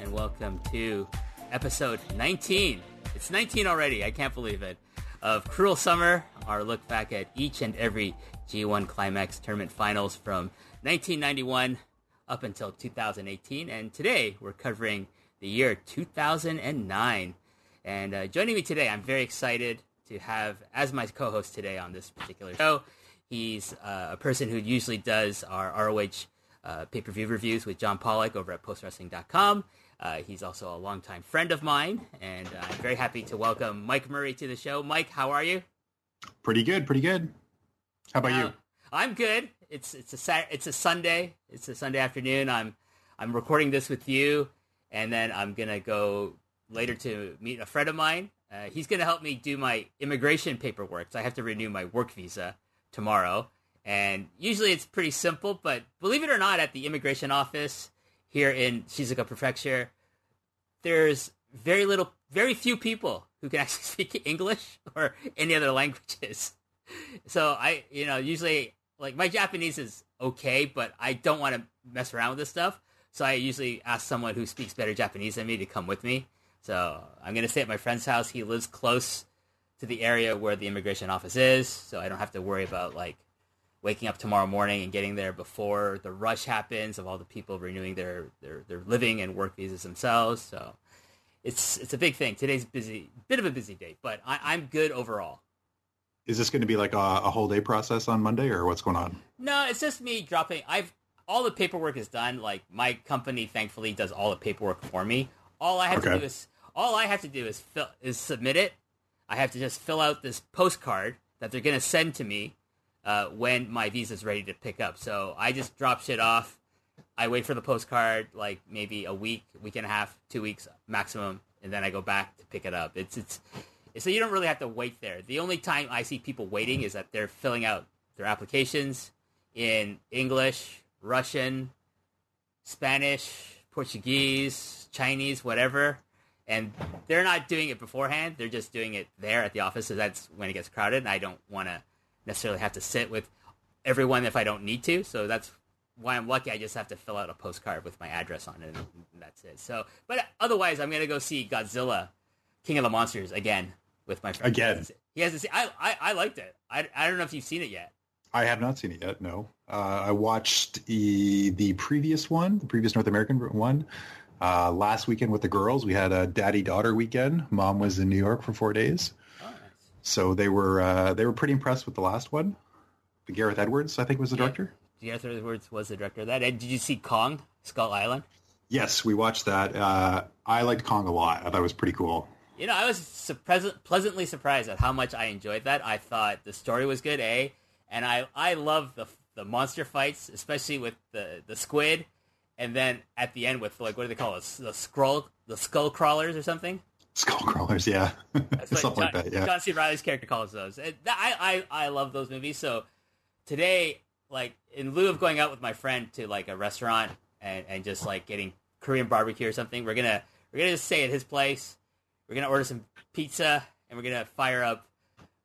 And welcome to episode 19. It's 19 already, I can't believe it, of Cruel Summer, our look back at each and every G1 Climax Tournament Finals from 1991 up until 2018, and today we're covering the year 2009. And joining me today, I'm very excited to have as my co-host today on this particular show. He's a person who usually does our ROH pay-per-view reviews with John Pollock over at postwrestling.com. He's also a longtime friend of mine, and I'm very happy to welcome Mike Murray to the show. Mike, how are you? Pretty good. How about you? I'm good. It's a Sunday. It's a Sunday afternoon. I'm recording this with you, and then I'm gonna go later to meet a friend of mine. He's gonna help me do my immigration paperwork. So I have to renew my work visa tomorrow. And usually it's pretty simple, but believe it or not, at the immigration office here in Shizuoka Prefecture, there's very few people who can actually speak English or any other languages. So usually, like, my Japanese is okay, but I don't want to mess around with this stuff. So I usually ask someone who speaks better Japanese than me to come with me. So I'm going to stay at my friend's house. He lives close to the area where the immigration office is, so I don't have to worry about, like, waking up tomorrow morning and getting there before the rush happens of all the people renewing their living and work visas themselves. So it's a big thing. Today's a busy day, but I'm good overall. Is this going to be like a whole day process on Monday, or what's going on? No, it's just me dropping. All the paperwork is done. Like, my company, thankfully, does all the paperwork for me. All I have to do is submit it. I have to just fill out this postcard that they're going to send to me when my visa's ready to pick up. So I just drop shit off. I wait for the postcard, like, maybe a week, week and a half, 2 weeks maximum, and then I go back to pick it up. So you don't really have to wait there. The only time I see people waiting is that they're filling out their applications in English, Russian, Spanish, Portuguese, Chinese, whatever. And they're not doing it beforehand. They're just doing it there at the office, so that's when it gets crowded, and I don't want to necessarily have to sit with everyone if I don't need to. So that's why I'm lucky. I just have to fill out a postcard with my address on it, and that's it. So, but otherwise, I'm going to go see Godzilla, King of the Monsters, again with my friend. Again. He has to see. I liked it. I don't know if you've seen it yet. I have not seen it yet, no. I watched the previous North American one, last weekend with the girls. We had a daddy-daughter weekend. Mom was in New York for 4 days. So they were pretty impressed with the last one. The Gareth Edwards, I think, was the director. Gareth Edwards was the director of that. And did you see Kong, Skull Island? Yes, we watched that. I liked Kong a lot. I thought it was pretty cool. You know, I was pleasantly surprised at how much I enjoyed that. I thought the story was good, eh? And I love the monster fights, especially with the squid. And then at the end with, like, what do they call it? The skull crawlers or something? Skull crawlers, yeah. Something like that, yeah. John C. Reilly's character calls those. I love those movies. So today like, in lieu of going out with my friend to, like, a restaurant and just, like, getting Korean barbecue or something, we're gonna just stay at his place. We're gonna order some pizza, and we're gonna fire up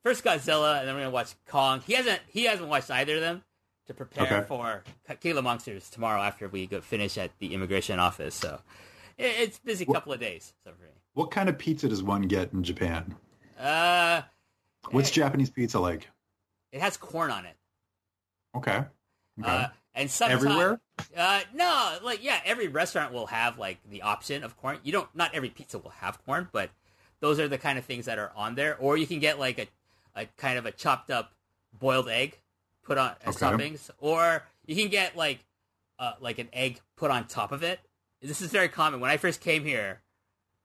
first Godzilla, and then we're gonna watch Kong. He hasn't watched either of them to prepare for Gila Monsters tomorrow after we go finish at the immigration office. So it's a busy couple of days. So for me. What kind of pizza does one get in Japan? What's Japanese pizza like? It has corn on it. Okay. And sometimes everywhere. No, like yeah, every restaurant will have like the option of corn. You don't. Not every pizza will have corn, but those are the kind of things that are on there. Or you can get like a kind of a chopped up boiled egg put on as toppings, or you can get like an egg put on top of it. This is very common. When I first came here,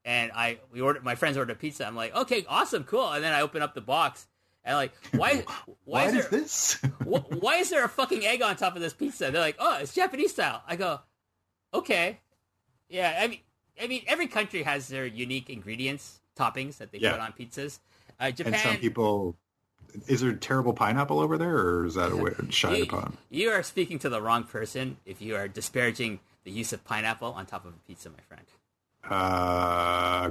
and we ordered, my friends ordered a pizza. I'm like, okay, awesome, cool. And then I open up the box. And like, why is there this? why is there a fucking egg on top of this pizza? They're like, oh, it's Japanese style. I go, okay, yeah. I mean, every country has their unique ingredients, toppings that they put on pizzas. Japan. And some people, is there terrible pineapple over there, or is that a weird shied upon? You are speaking to the wrong person if you are disparaging the use of pineapple on top of a pizza, my friend.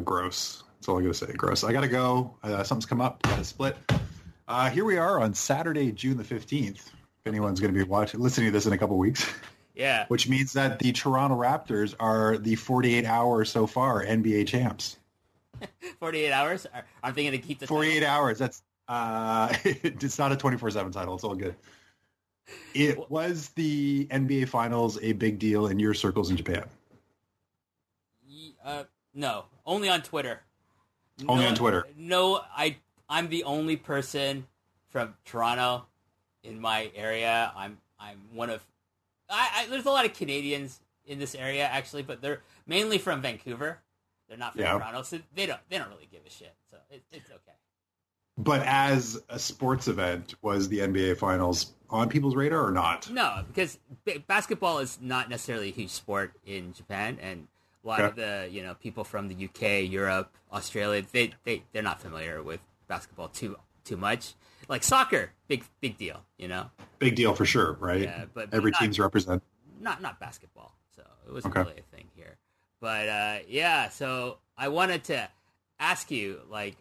Gross. That's all I'm gonna say. Gross. I gotta go. Something's come up. Gotta split. Here we are on Saturday, June the 15th, if anyone's going to be listening to this in a couple weeks. Yeah. Which means that the Toronto Raptors are the 48-hour so far NBA champs. 48 hours? Aren't they going to keep the 48 title? Hours. That's it's not a 24/7 title. It's all good. It was the NBA Finals a big deal in your circles in Japan? No. Only on Twitter. No, I'm the only person from Toronto in my area. I'm one of there's a lot of Canadians in this area actually, but they're mainly from Vancouver. They're not from Toronto, so they don't really give a shit. So it's okay. But as a sports event, was the NBA Finals on people's radar or not? No, because basketball is not necessarily a huge sport in Japan, and a lot of the people from the UK, Europe, Australia, they're not familiar with basketball too much. Like soccer, big deal, big deal for sure, right? Yeah, but every team's represented. Not basketball, so it wasn't really a thing here. But so I wanted to ask you, like,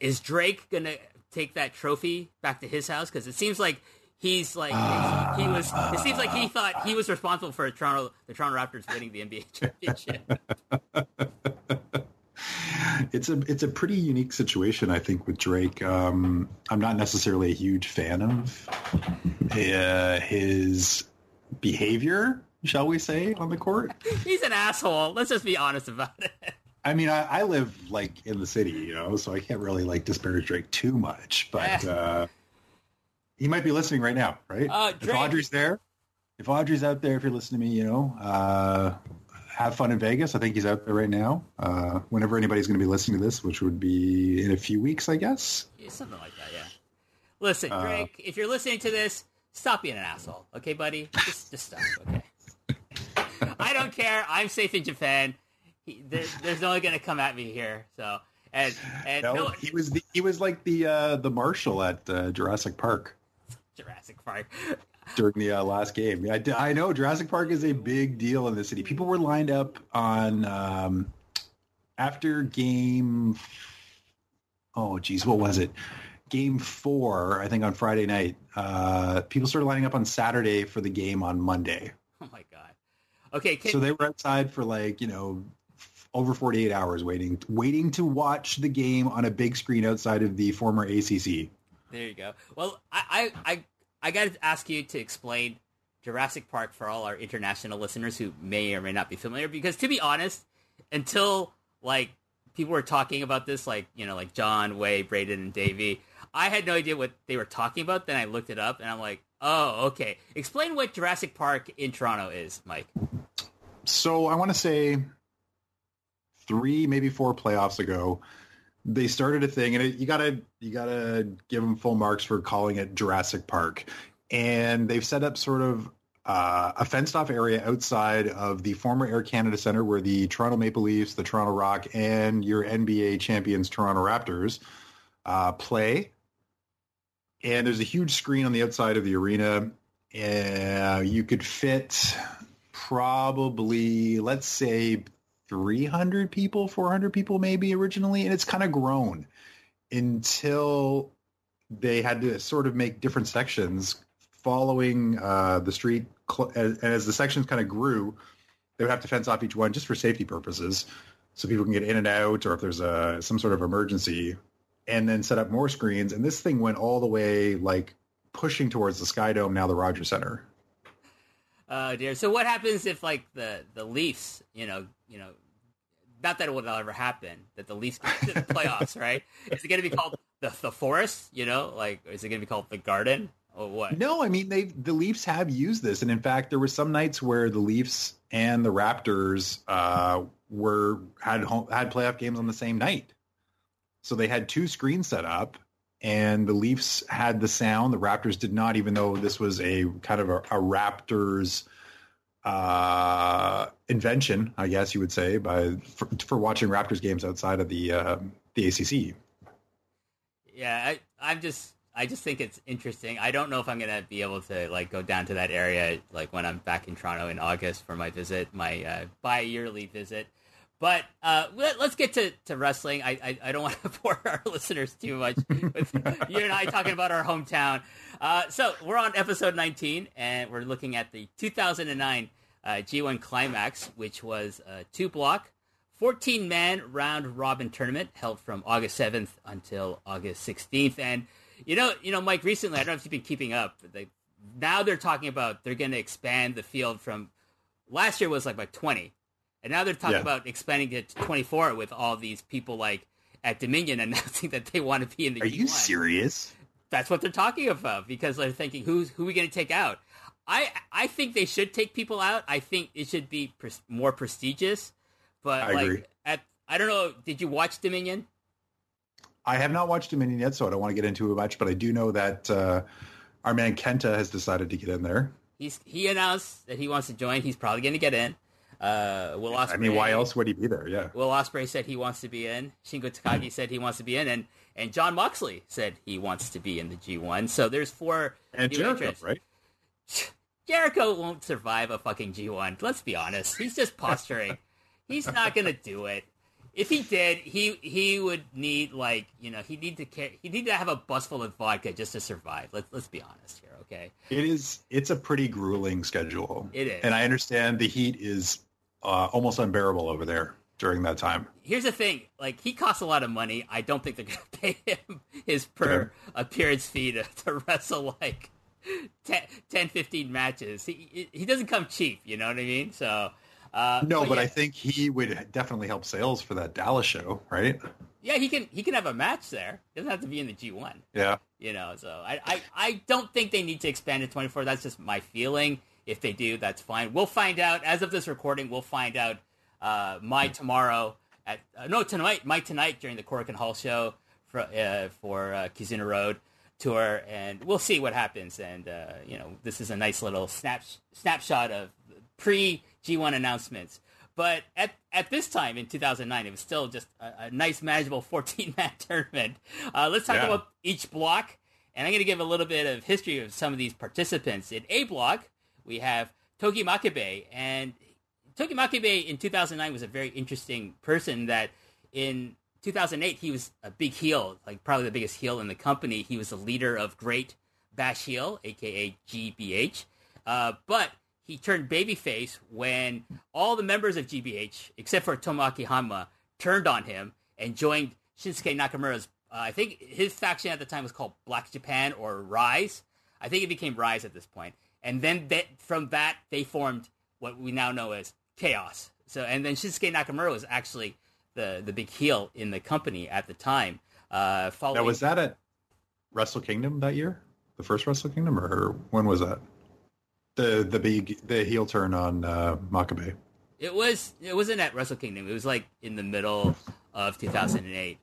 is Drake gonna take that trophy back to his house? Because it seems like he's like he was. It seems like he thought he was responsible for the Toronto Raptors winning the NBA championship. It's a pretty unique situation, I think, with Drake. I'm not necessarily a huge fan of his behavior, shall we say, on the court. He's an asshole. Let's just be honest about it. I mean, I live, like, in the city, so I can't really, like, disparage Drake too much. But he might be listening right now, right? Drake. If Audrey's out there, if you're listening to me, have fun in Vegas. I think he's out there right now. Whenever anybody's going to be listening to this, which would be in a few weeks, I guess. Yeah, something like that, yeah. Listen, Drake, if you're listening to this, stop being an asshole. Okay, buddy? Just stop, okay? I don't care. I'm safe in Japan. There's no one going to come at me here. So, and no, he was like the marshal at Jurassic Park. Jurassic Park. During the last game. I know Jurassic Park is a big deal in the city. People were lined up on after game. Oh, geez. What was it? Game 4, I think, on Friday night. People started lining up on Saturday for the game on Monday. Oh, my God. Okay. So they were outside for like, over 48 hours waiting to watch the game on a big screen outside of the former ACC. There you go. Well, I got to ask you to explain Jurassic Park for all our international listeners who may or may not be familiar. Because to be honest, until like people were talking about this, like John, Way, Braden, and Davey, I had no idea what they were talking about. Then I looked it up, and I'm like, oh, okay. Explain what Jurassic Park in Toronto is, Mike. So I want to say 3, maybe 4 playoffs ago, they started a thing, and you gotta give them full marks for calling it Jurassic Park. And they've set up sort of a fenced-off area outside of the former Air Canada Centre where the Toronto Maple Leafs, the Toronto Rock, and your NBA champions Toronto Raptors play. And there's a huge screen on the outside of the arena. You could fit probably, let's say, 300 people, 400 people maybe originally. And it's kind of grown until they had to sort of make different sections following the street. As the sections kind of grew, they would have to fence off each one just for safety purposes so people can get in and out, or if there's some sort of emergency, and then set up more screens. And this thing went all the way, like, pushing towards the Sky Dome, now the Rogers Center. Oh, dear. So what happens if, like, the Leafs, you know, not that it will ever happen, that the Leafs get to the playoffs, right? Is it going to be called the Forest, you know? Like, is it going to be called the Garden? Or what? No, I mean, the Leafs have used this. And, in fact, there were some nights where the Leafs and the Raptors had playoff games on the same night. So they had two screens set up, and the Leafs had the sound. The Raptors did not, even though this was a kind of a Raptors invention, I guess you would say, for watching Raptors games outside of the ACC. Yeah, I just think it's interesting. I don't know if I'm gonna be able to, like, go down to that area, like, when I'm back in Toronto in August for my visit, my bi-yearly visit. But let's get to wrestling. I don't want to bore our listeners too much with you and I talking about our hometown. So we're on episode 19, and we're looking at the 2009 G1 Climax, which was a 2-block, 14-man round-robin tournament held from August 7th until August 16th. And, you know, Mike, recently, I don't know if you've been keeping up, but now they're talking about they're going to expand the field from last year was like 20. And now they're talking about expanding it to 24 with all these people, like, at Dominion announcing that they want to be in the G1. Are you serious? That's what they're talking about, because they're thinking, who are we going to take out? I think they should take people out. I think it should be more prestigious. But I agree. I don't know. Did you watch Dominion? I have not watched Dominion yet, so I don't want to get into it much. But I do know that our man Kenta has decided to get in there. He announced that he wants to join. He's probably going to get in. Will Ospreay, I mean, why else would he be there? Yeah. Will Ospreay said he wants to be in. Shingo Takagi said he wants to be in, and John Moxley said he wants to be in the G1. So there's 4 and new Jericho, entrants. Right? Jericho won't survive a fucking G1. Let's be honest. He's just posturing. He's not gonna do it. If he did, he would need, like, you know, he need to have a bus full of vodka just to survive. Let's be honest here, okay? It's a pretty grueling schedule. It is, and I understand the heat is. Almost unbearable over there during that time. Here's the thing. Like, he costs a lot of money. I don't think they're going to pay him his per-appearance fee to wrestle, like, 10-15 matches. He doesn't come cheap, you know what I mean? So no, but yeah. I think he would definitely help sales for that Dallas show, right? Yeah, he can have a match there. He doesn't have to be in the G1. Yeah. You know, so I don't think they need to expand to 24. That's just my feeling. If they do, that's fine. We'll find out. As of this recording, we'll find out tonight during the Cork and Hall show for Kizuna Road tour, and we'll see what happens. And you know, this is a nice little snapshot of pre G1 announcements. But at this time in 2009, it was still just a nice, manageable 14-man tournament. Let's talk about each block, and I'm going to give a little bit of history of some of these participants in A block. We have Togi Makabe, and Togi Makabe in 2009 was a very interesting person that in 2008, he was a big heel, like probably the biggest heel in the company. He was the leader of Great Bash Heel, a.k.a. GBH, but he turned babyface when all the members of GBH, except for Tomoaki Honma, turned on him and joined Shinsuke Nakamura's, I think his faction at the time was called Black Japan or Rise. I think it became Rise at this point. And then they formed what we now know as Chaos. So, and then Shinsuke Nakamura was actually the big heel in the company at the time. Now, was that at Wrestle Kingdom that year? The first Wrestle Kingdom? Or when was that? The heel turn on Makabe. It wasn't at Wrestle Kingdom. It was like in the middle of 2008.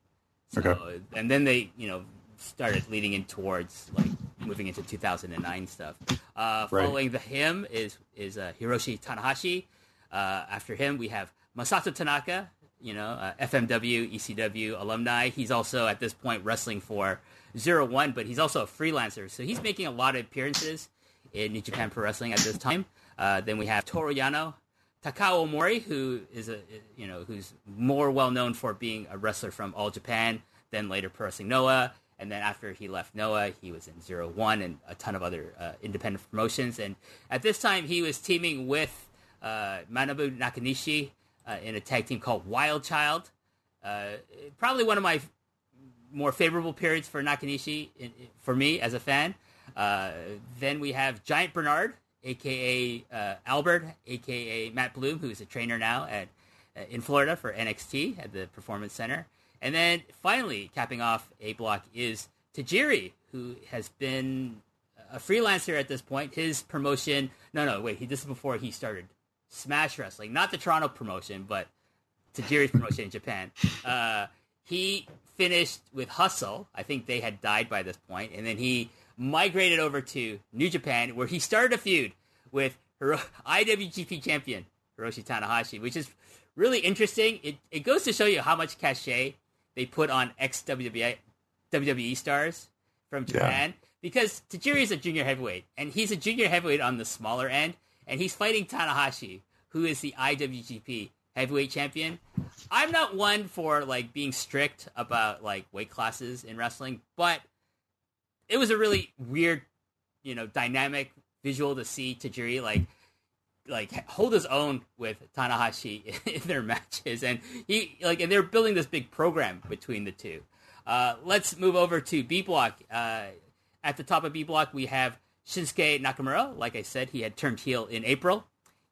So, okay. And then they, you know, started leading in towards, like, moving into 2009 stuff. Following him is Hiroshi Tanahashi. After him, we have Masato Tanaka, you know, FMW, ECW alumni. He's also at this point wrestling for 0-1, but he's also a freelancer. So he's making a lot of appearances in New Japan Pro Wrestling at this time. Then we have Toru Yano, Takao Mori, who is who's more well known for being a wrestler from All Japan, then later Pro Wrestling Noah, and then after he left Noah, he was in 0-1 and a ton of other independent promotions. And at this time, he was teaming with Manabu Nakanishi in a tag team called Wild Child. Probably one of my more favorable periods for Nakanishi for me as a fan. Then we have Giant Bernard, a.k.a. Albert, a.k.a. Matt Bloom, who is a trainer now in Florida for NXT at the Performance Center. And then finally, capping off A Block is Tajiri, who has been a freelancer at this point. His promotion... this is before he started Smash Wrestling. Not the Toronto promotion, but Tajiri's promotion in Japan. He finished with Hustle. I think they had died by this point. And then he migrated over to New Japan, where he started a feud with IWGP champion Hiroshi Tanahashi, which is really interesting. It goes to show you how much cachet they put on ex-WWE stars from Japan. Yeah. Because Tajiri is a junior heavyweight, and he's a junior heavyweight on the smaller end, and he's fighting Tanahashi, who is the IWGP heavyweight champion. I'm not one for being strict about weight classes in wrestling, but it was a really weird, dynamic visual to see Tajiri like hold his own with Tanahashi in their matches, and he they're building this big program between the two. Let's move over to B Block. At the top of B Block, we have Shinsuke Nakamura. Like I said, he had turned heel in April.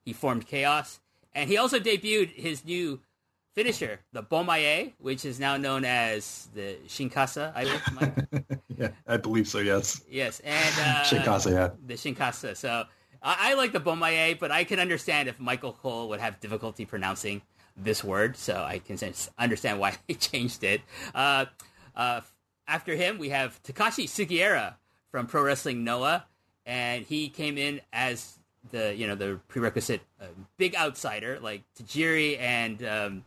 He formed Chaos, and he also debuted his new finisher, the Bomaye, which is now known as the Shinkasa, I believe. Yeah, I believe so, yes. Yes, and... Shinkasa, yeah. The Shinkasa. So I like the Bomaye, but I can understand if Michael Cole would have difficulty pronouncing this word, so I can understand why he changed it. After him, we have Takashi Sugiura from Pro Wrestling Noah, and he came in as the prerequisite big outsider, like Tajiri and...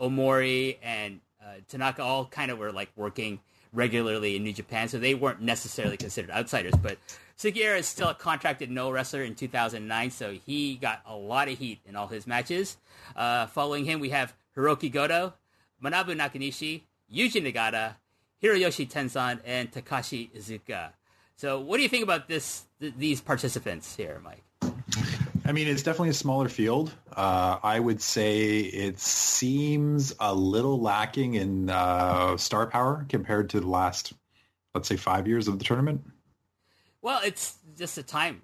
Omori and Tanaka all kind of were working regularly in New Japan, so they weren't necessarily considered outsiders. But Sugiura is still a contracted no wrestler in 2009, so he got a lot of heat in all his matches. Following him, we have Hiroki Goto, Manabu Nakanishi, Yuji Nagata, Hiroyoshi Tenzan, and Takashi Iizuka. So what do you think about these participants here, Mike? I mean, it's definitely a smaller field. I would say it seems a little lacking in star power compared to the last, let's say, 5 years of the tournament. Well, it's just a time,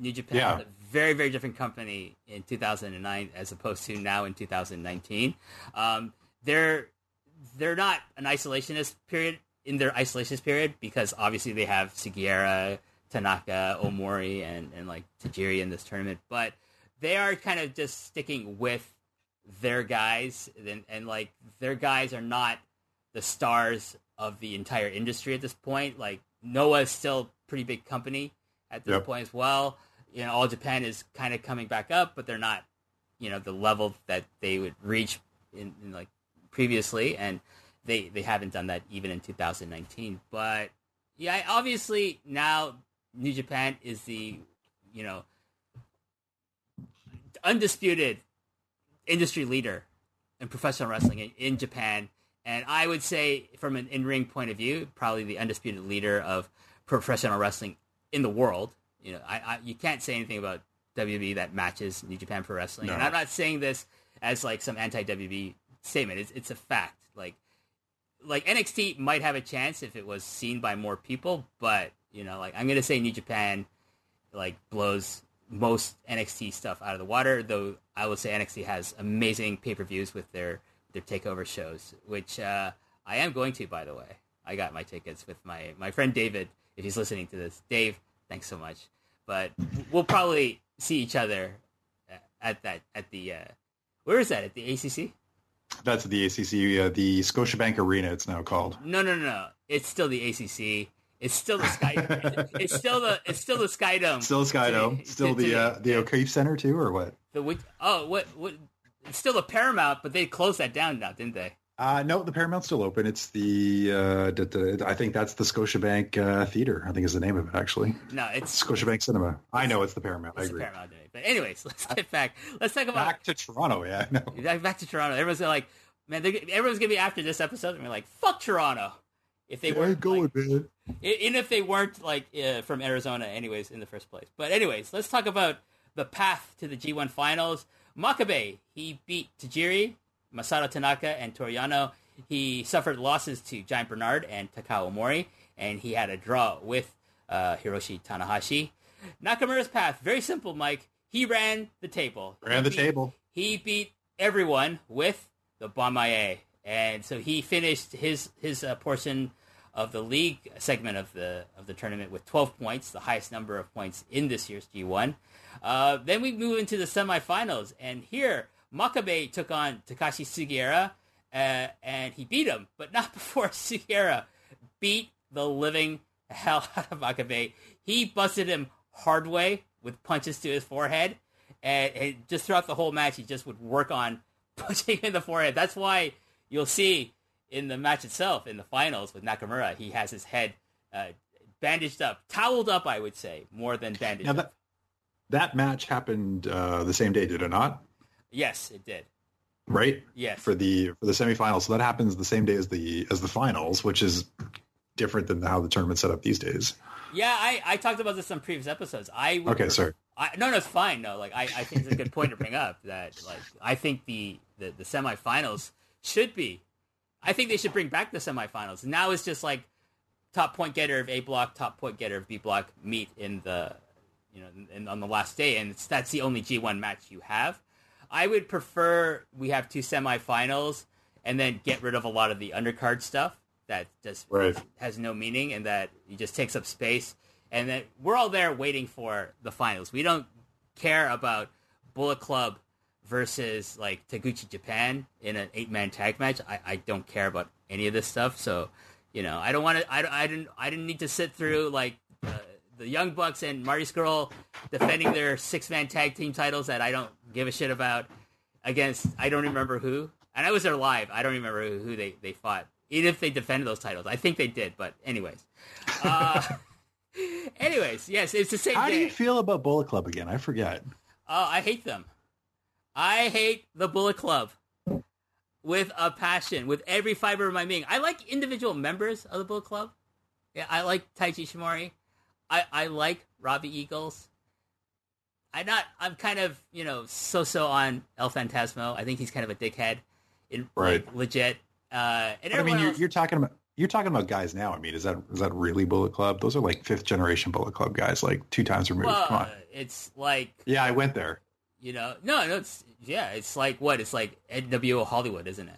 New Japan was a very, very different company in 2009 as opposed to now in 2019. They're not an isolationist period in their isolationist period because obviously they have Sugiura, Tanaka, Omori, and Tajiri in this tournament, but they are kind of just sticking with their guys, and their guys are not the stars of the entire industry at this point. Noah is still a pretty big company at this point as well. All Japan is kind of coming back up, but they're not, the level that they would reach in previously, and they haven't done that even in 2019. But yeah, obviously now New Japan is the, undisputed industry leader in professional wrestling in Japan. And I would say from an in-ring point of view, probably the undisputed leader of professional wrestling in the world. You can't say anything about WWE that matches New Japan Pro Wrestling. No. And I'm not saying this as some anti-WWE statement. It's a fact. NXT might have a chance if it was seen by more people, but, I'm going to say New Japan, blows most NXT stuff out of the water, though I would say NXT has amazing pay-per-views with their takeover shows, which I am going to, by the way. I got my tickets with my friend David, if he's listening to this. Dave, thanks so much. But we'll probably see each other where is that, at the ACC? That's the ACC, the Scotiabank Arena, it's now called. No. It's still the ACC. It's still the Sky. It's still the Sky Dome. Still the Sky Dome. Still the O'Keefe Center too, or what? The what? It's still a Paramount, but they closed that down now, didn't they? No, the Paramount's still open. It's the I think that's the Scotiabank Theater, I think is the name of it, actually. No, it's Scotiabank Cinema. I know it's the Paramount. It's I agree. The Paramount today. But anyways, let's get back. Let's talk about... Back to Toronto, yeah. No. Back to Toronto. Everyone's like, man, everyone's going to be after this episode, and we're like, fuck Toronto. If they weren't going, like, man. Even if they weren't like from Arizona anyways in the first place. But anyways, let's talk about the path to the G1 Finals. Makabe, he beat Tajiri, Masato Tanaka, and Toru Yano. He suffered losses to Giant Bernard and Takao Mori, and he had a draw with Hiroshi Tanahashi. Nakamura's path, very simple, Mike. He ran the table. He beat everyone with the Bamaye. And so he finished his portion of the league segment of the tournament with 12 points, the highest number of points in this year's G1. Then we move into the semifinals, and here Makabe took on Takashi Sugiura, and he beat him, but not before Sugiura beat the living hell out of Makabe. He busted him hard way with punches to his forehead, and just throughout the whole match, he just would work on punching in the forehead. That's why you'll see in the match itself, in the finals with Nakamura, he has his head bandaged up, toweled up, I would say, more than bandaged up. That match happened the same day, did it not? Yes, it did. Right? Yes. For the semifinals. So that happens the same day as the finals, which is different than how the tournament's set up these days. Yeah, I talked about this on previous episodes. Sorry. No, it's fine. No, like I think it's a good point to bring up that, like, I think the semifinals should be. I think they should bring back the semifinals. Now it's just like top point getter of A block, top point getter of B block meet in the, and on the last day, and that's the only G1 match you have. I would prefer we have two semifinals and then get rid of a lot of the undercard stuff that just has no meaning and that it just takes up space. And then we're all there waiting for the finals. We don't care about Bullet Club versus like Taguchi Japan in an 8-man tag match. I don't care about any of this stuff. So, I don't want to. I didn't need to sit through like the Young Bucks and Marty Scurll defending their 6-man tag team titles that I don't give a shit about against I don't remember who. And I was there live. I don't remember who they fought. Even if they defended those titles. I think they did, but anyways. Yes, it's the same How day. Do you feel about Bullet Club again? I forget. Oh, I hate them. I hate the Bullet Club with a passion, with every fiber of my being. I like individual members of the Bullet Club. Yeah, I like Taichi Shimori. I like Robbie Eagles. I'm kind of, so-so on El Fantasmo. I think he's kind of a dickhead, like, legit. And I mean, you're talking about guys now. I mean, is that really Bullet Club? Those are like 5th generation Bullet Club guys, like 2 times removed. Well, come on. It's like I went there. No, it's like what? It's like NWO Hollywood, isn't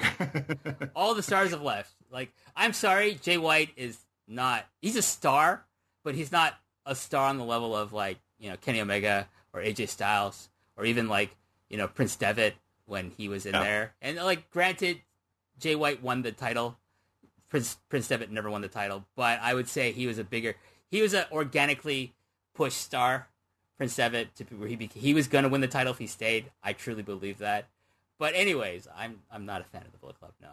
it? All the stars have left. Like, I'm sorry, Jay White is not. He's a star, but he's not a star on the level of like Kenny Omega or AJ Styles or even like Prince Devitt when he was in there. And like, granted, Jay White won the title. Prince Devitt never won the title, but I would say he was an organically pushed star. Prince Devitt to where he was gonna win the title if he stayed. I truly believe that. But anyways, I'm not a fan of the Bullet Club. No.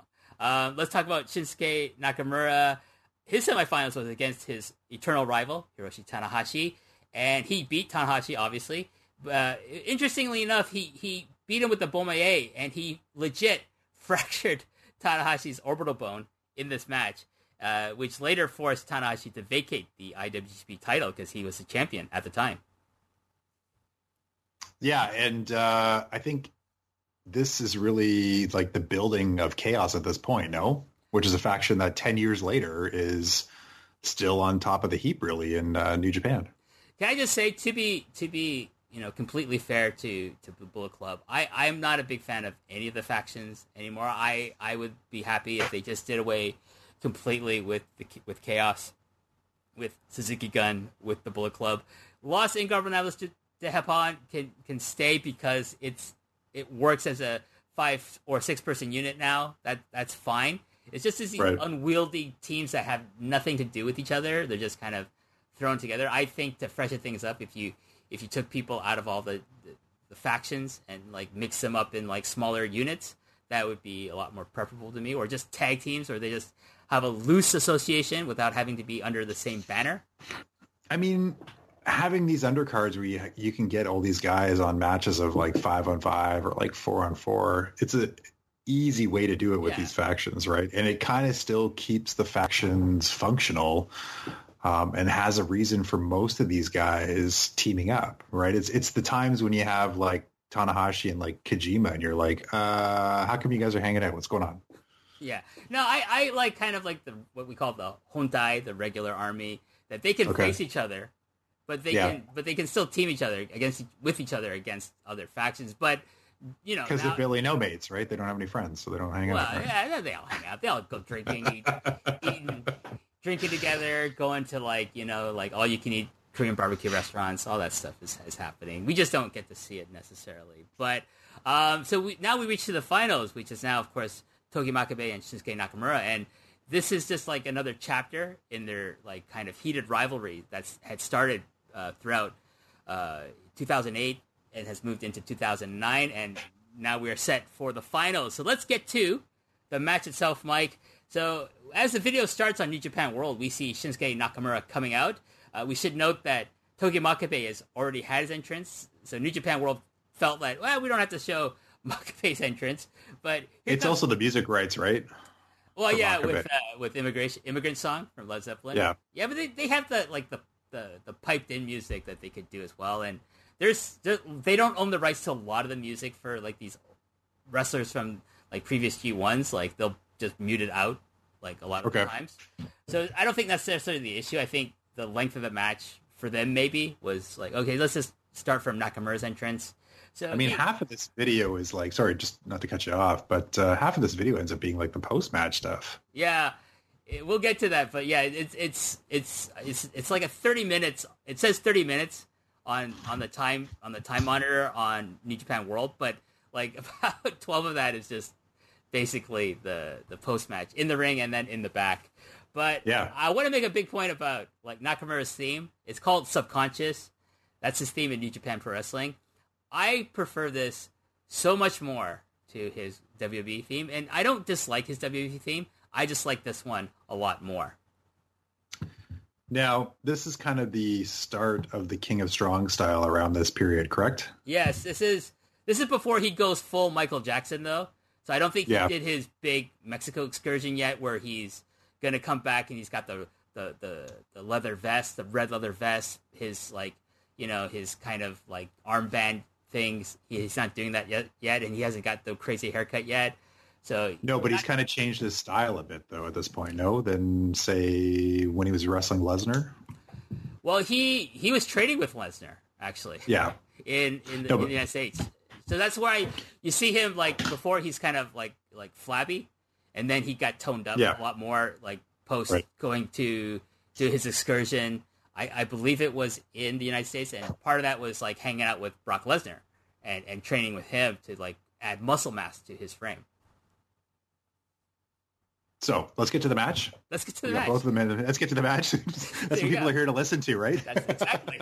Let's talk about Shinsuke Nakamura. His semifinals was against his eternal rival, Hiroshi Tanahashi, and he beat Tanahashi, obviously. Interestingly enough, he beat him with the Bomaye, and he legit fractured Tanahashi's orbital bone in this match, which later forced Tanahashi to vacate the IWGP title because he was the champion at the time. Yeah, and I think this is really like the building of chaos at this point, no? Which is a faction that 10 years later is still on top of the heap, really, in New Japan. Can I just say, to be completely fair to Bullet Club, I'm not a big fan of any of the factions anymore. I would be happy if they just did away completely with chaos, with Suzuki Gun, with the Bullet Club. Los Ingobernables de Japón can stay because it works as a 5 or 6 person unit now. That's fine. It's just these unwieldy teams that have nothing to do with each other. They're just kind of thrown together. I think to freshen things up, if you took people out of all the the factions and like mix them up in like smaller units, that would be a lot more preferable to me. Or just tag teams, or they just have a loose association without having to be under the same banner. I mean, having these undercards where you can get all these guys on matches of like 5-on-5 or like 4-on-4, it's a easy way to do it with these factions, right? And it kind of still keeps the factions functional, and has a reason for most of these guys teaming up, right? It's the times when you have like Tanahashi and like Kojima, and you're like, how come you guys are hanging out? What's going on? Yeah, no, I like kind of like the what we call the Hontai, the regular army, that they can face each other, but they can, but they can still team each other against with each other against other factions. But you know, because they're barely no mates, right? They don't have any friends, so they don't hang out. Well, yeah, they all hang out. They all go drinking, drinking together, going to like like all you can eat Korean barbecue restaurants. All that stuff is happening. We just don't get to see it necessarily. But so we reach to the finals, which is now, of course, Togi Makabe and Shinsuke Nakamura, and this is just like another chapter in their like kind of heated rivalry that's had started throughout 2008 and has moved into 2009, and now we are set for the finals. So let's get to the match itself, Mike. So as the video starts on New Japan World, we see Shinsuke Nakamura coming out. We should note that Togi Makabe has already had his entrance, so New Japan World felt like, well, we don't have to show Makabe's entrance, but it's also the music rights, right? Well, yeah, with immigrant song from Led Zeppelin. Yeah, but they have the piped in music that they could do as well. And they don't own the rights to a lot of the music for like these wrestlers from like previous G1s. Like they'll just mute it out like a lot of times. So I don't think that's necessarily the issue. I think the length of the match for them maybe was like, okay, let's just start from Nakamura's entrance. So, I mean, half of this video is like, sorry, just not to cut you off, but half of this video ends up being like the post-match stuff. Yeah, we'll get to that, but yeah, it's like a 30 minutes. It says 30 minutes on the time monitor on New Japan World, but like about 12 of that is just basically the post-match in the ring and then in the back. But yeah, I want to make a big point about like Nakamura's theme. It's called Subconscious. That's his theme in New Japan Pro Wrestling. I prefer this so much more to his WWE theme, and I don't dislike his WWE theme. I just like this one a lot more. Now, this is kind of the start of the King of Strong style around this period, correct? Yes, this is before he goes full Michael Jackson, though. So I don't think he did his big Mexico excursion yet, where he's going to come back and he's got the leather vest, the red leather vest, his like his kind of like armband things. He's not doing that yet, and he hasn't got the crazy haircut yet. So no, but he's kind of changed his style a bit, though, at this point, than, say, when he was wrestling Lesnar? Well, he was trading with Lesnar, actually. Yeah. In the United States. So that's why you see him, like, before he's kind of, like flabby, and then he got toned up a lot more, like, post going to do his excursion. I believe it was in the United States, and part of that was, like, hanging out with Brock Lesnar and training with him to, like, add muscle mass to his frame. So, let's get to the match. Both of them. Let's get to the match. That's what people are here to listen to, right? That's exactly.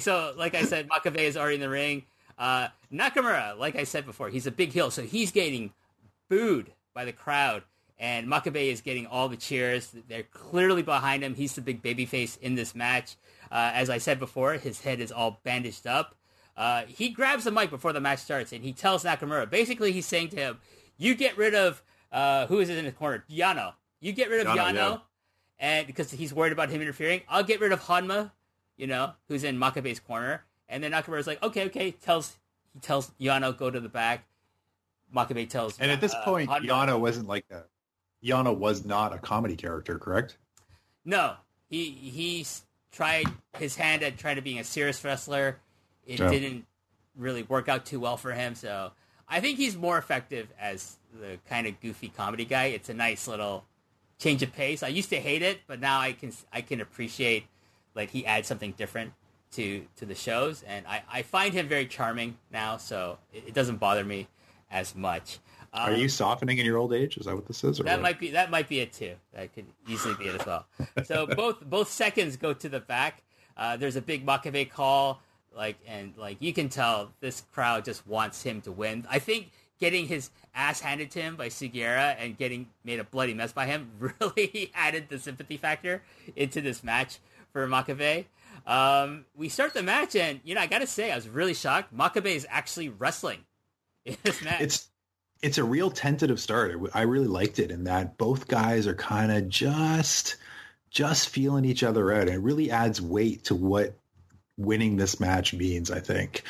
So, like I said, Makabe is already in the ring. Nakamura, like I said before, he's a big heel, so he's getting booed by the crowd. And Makabe is getting all the cheers. They're clearly behind him. He's the big babyface in this match. As I said before, his head is all bandaged up. He grabs the mic before the match starts, and he tells Nakamura, basically he's saying to him, you get rid of, who is in the corner? Yano. You get rid of Yano, and because he's worried about him interfering. I'll get rid of Honma, who's in Makabe's corner. And then Nakamura's like, okay, he tells Yano, go to the back. Makabe tells And at this point, Honma, Yano wasn't like that. Yano was not a comedy character, correct? No. He tried his hand at trying to being a serious wrestler. It didn't really work out too well for him, so I think he's more effective as the kind of goofy comedy guy. It's a nice little change of pace. I used to hate it, but now I can appreciate like he adds something different to the shows, and I find him very charming now, so it doesn't bother me as much. Are you softening in your old age? Is that what this is? Or that might be it too. That could easily be it as well. So both seconds go to the back. There's a big Makabe call. And you can tell this crowd just wants him to win. I think getting his ass handed to him by Sugiura and getting made a bloody mess by him really added the sympathy factor into this match for Makabe. We start the match, and, I got to say, I was really shocked. Makabe is actually wrestling in this match. It's a real tentative start. I really liked it in that both guys are kind of just feeling each other out. And it really adds weight to what winning this match means, I think.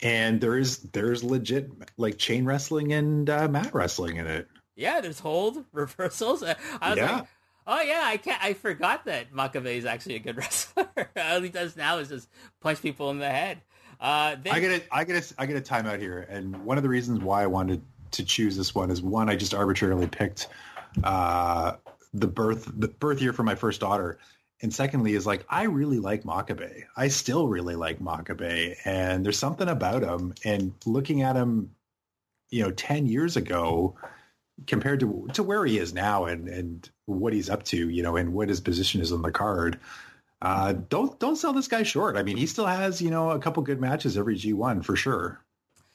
And there's legit chain wrestling and mat wrestling in it. Yeah, there's hold reversals. I was like, oh yeah, I forgot that Makabe is actually a good wrestler. All he does now is just punch people in the head. I gotta time out here. And one of the reasons why I wanted to choose this one is one, I just arbitrarily picked the birth year for my first daughter. And secondly is I really like Makabe. I still really like Makabe. And there's something about him. And looking at him, 10 years ago compared to where he is now and what he's up to, and what his position is on the card. Don't sell this guy short. I mean, he still has, a couple good matches every G1 for sure.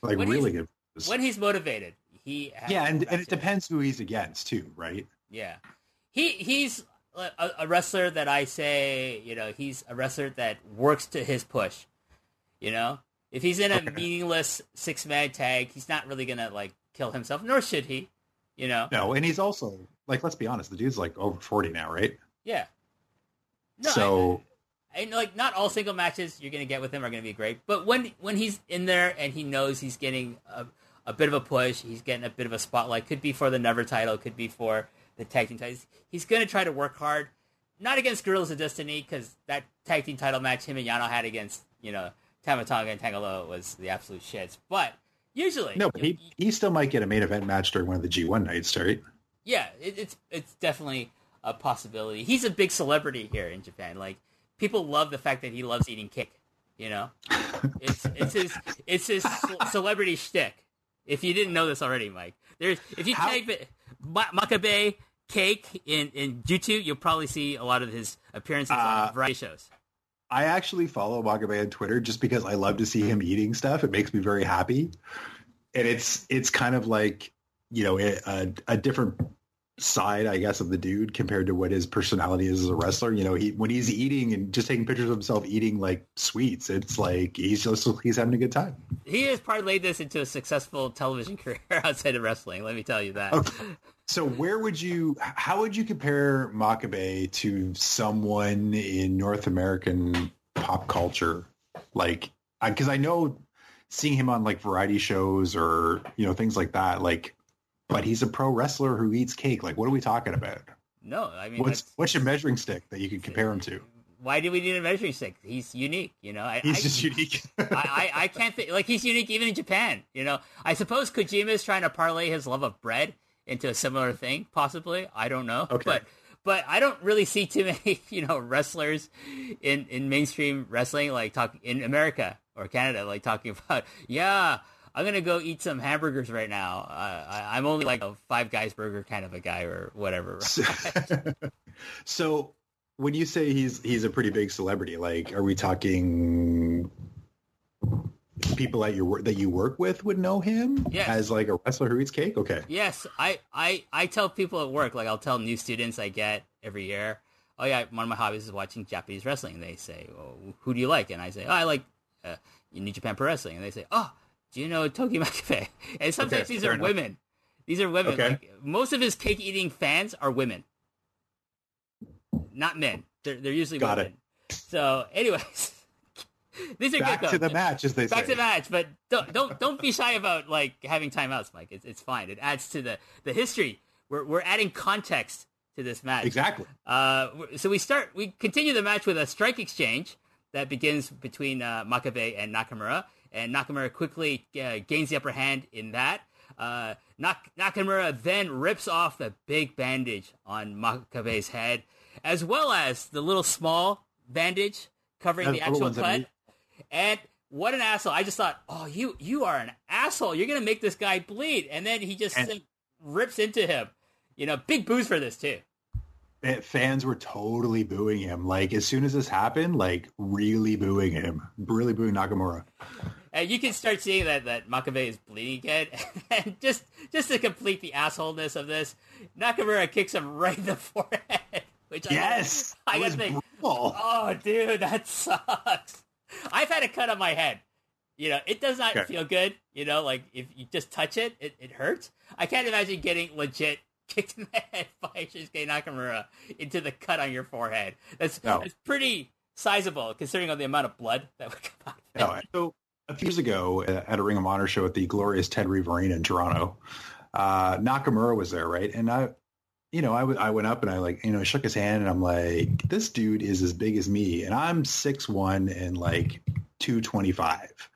Really good. When he's motivated, he has and it depends who he's against too, right? Yeah. He's a wrestler that I say, he's a wrestler that works to his push. If he's in a meaningless 6-man tag, he's not really gonna kill himself, nor should he. No, and he's also let's be honest, the dude's over 40 now, right? Yeah. No, so, and not all single matches you're gonna get with him are gonna be great, but when he's in there and he knows he's getting a bit of a push, he's getting a bit of a spotlight. Could be for the Never title, could be for the tag team titles. He's going to try to work hard, not against Guerrillas of Destiny, because that tag team title match him and Yano had against, Tamatonga and Tangaloa was the absolute shits. But usually... No, but he still might get a main event match during one of the G1 nights, right? Yeah, it's definitely a possibility. He's a big celebrity here in Japan. People love the fact that he loves eating kick, It's his celebrity shtick. If you didn't know this already, Mike. If you type it... Makabe cake in YouTube, you'll probably see a lot of his appearances on variety shows. I actually follow Makabe on Twitter just because I love to see him eating stuff. It makes me very happy. And it's kind of a different side, I guess, of the dude compared to what his personality is as a wrestler. When he's eating and just taking pictures of himself eating sweets, it's he's having a good time. He has parlayed this into a successful television career outside of wrestling, let me tell you that. Okay. So how would you compare Makabe to someone in North American pop culture? Because I know seeing him on variety shows or, things like that, but he's a pro wrestler who eats cake. What are we talking about? No, I mean... What's your measuring stick that you can compare him to? Why do we need a measuring stick? He's unique, He's just unique. I can't think... he's unique even in Japan, I suppose Kojima is trying to parlay his love of bread into a similar thing, possibly. I don't know. Okay. But I don't really see too many, wrestlers in mainstream wrestling, in America or Canada, talking about, I'm going to go eat some hamburgers right now. I'm only a Five Guys burger kind of a guy or whatever. Right? So when you say he's a pretty big celebrity, are we talking people at your work that you work with would know him as a wrestler who eats cake? Okay. Yes. I tell people at work, I'll tell new students I get every year, oh yeah, one of my hobbies is watching Japanese wrestling. And they say, well, who do you like? And I say, oh, I like New Japan Pro Wrestling. And they say, oh, do you know Togi Makabe? And sometimes these are women. These are women. Okay. Most of his cake-eating fans are women, not men. They're usually women. Got it. So, anyways, these are back good to though. The match, as they back say. Back to the match, but don't be shy about having timeouts, Mike. It's fine. It adds to the history. We're adding context to this match. Exactly. So we continue the match with a strike exchange that begins between Makabe and Nakamura. And Nakamura quickly gains the upper hand in that. Nakamura then rips off the big bandage on Makabe's head, as well as the little small bandage covering the actual cut. And what an asshole. I just thought, oh, you are an asshole. You're going to make this guy bleed. And then he just rips into him. Big boos for this, too. fans were totally booing him. Like, as soon as this happened, like, really booing him. Really booing Nakamura. And you can start seeing that Makabe is bleeding again. And just to complete the assholeness of this, Nakamura kicks him right in the forehead. Which yes! I gotta think, oh, dude, that sucks. I've had a cut on my head. You know, it does not feel good. You know, like, if you just touch it, it hurts. I can't imagine getting legit kicked in the head by Shinsuke Nakamura into the cut on your forehead. That's pretty sizable, considering all the amount of blood that would come out of it. So a few years ago at a Ring of Honor show at the glorious Ted Reeve Arena in Toronto, Nakamura was there, right? And I went up and I shook his hand and I'm like, this dude is as big as me and I'm 6'1" and like 225.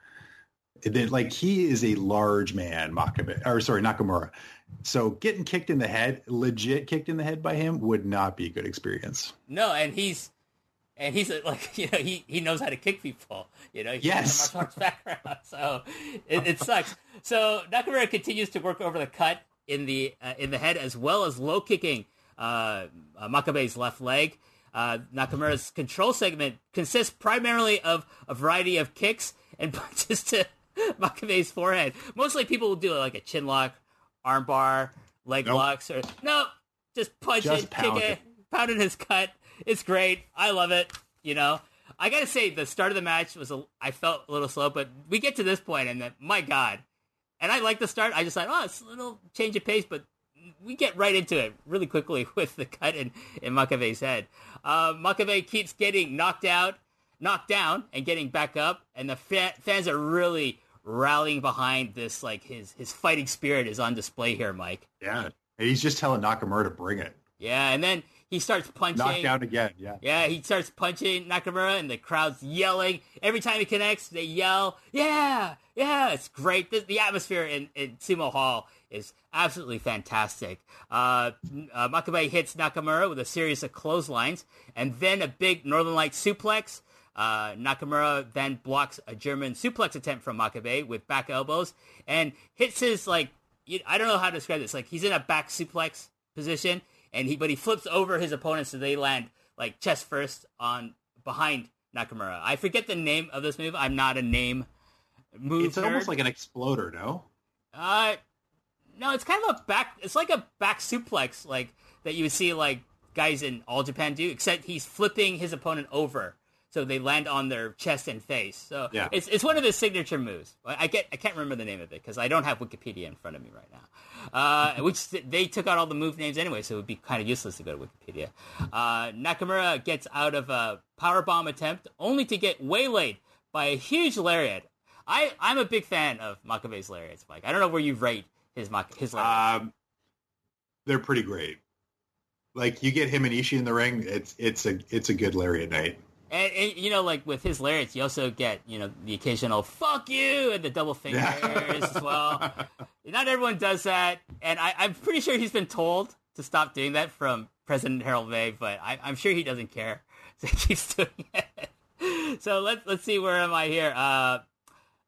That like he is a large man, Nakamura. So getting kicked in the head, legit kicked in the head by him, would not be a good experience. No, and he's like, you know, he knows how to kick people. You know, he has a martial arts background, so it sucks. So Nakamura continues to work over the cut in the head, as well as low kicking Makabe's left leg. Nakamura's control segment consists primarily of a variety of kicks and punches to Makabe's forehead. Mostly people will do like a chin lock, arm bar, leg locks, or just punch it, kick it, pound in his cut. It's great. I love it. You know, I gotta say the start of the match I felt a little slow, but we get to this point and my God, and I like the start. I just thought, it's a little change of pace, but we get right into it really quickly with the cut in Makabe's head. Makabe keeps getting knocked down and getting back up, and the fans are really rallying behind this. Like his fighting spirit is on display here, Mike. Yeah, he's just telling Nakamura to bring it. Yeah, and then he starts punching. Knocked down again, yeah. Yeah, he starts punching Nakamura, and the crowd's yelling. Every time he connects, they yell, yeah, yeah, it's great. The atmosphere in Sumo Hall is absolutely fantastic. Makabe hits Nakamura with a series of clotheslines, and then a big Northern Lights suplex. Nakamura then blocks a German suplex attempt from Makabe with back elbows and hits his, like, I don't know how to describe this. Like, he's in a back suplex position, but he flips over his opponent so they land, like, chest first behind Nakamura. I forget the name of this move. I'm not a name move. It's almost like an exploder, no? No, it's kind of it's like a back suplex, like, that you would see, like, guys in All Japan do, except he's flipping his opponent over. So they land on their chest and face. So it's one of his signature moves. I can't remember the name of it because I don't have Wikipedia in front of me right now. Which they took out all the move names anyway, so it would be kind of useless to go to Wikipedia. Nakamura gets out of a powerbomb attempt only to get waylaid by a huge lariat. I'm a big fan of Makabe's lariats, Mike. I don't know where you rate his lariats. They're pretty great. Like, you get him and Ishii in the ring, it's a good lariat night. And, you know, like, with his lariats, you also get, you know, the occasional fuck you and the double fingers as well. Not everyone does that. And I'm pretty sure he's been told to stop doing that from President Harold May, but I'm sure he doesn't care. So he keeps doing it. So let's see, where am I here?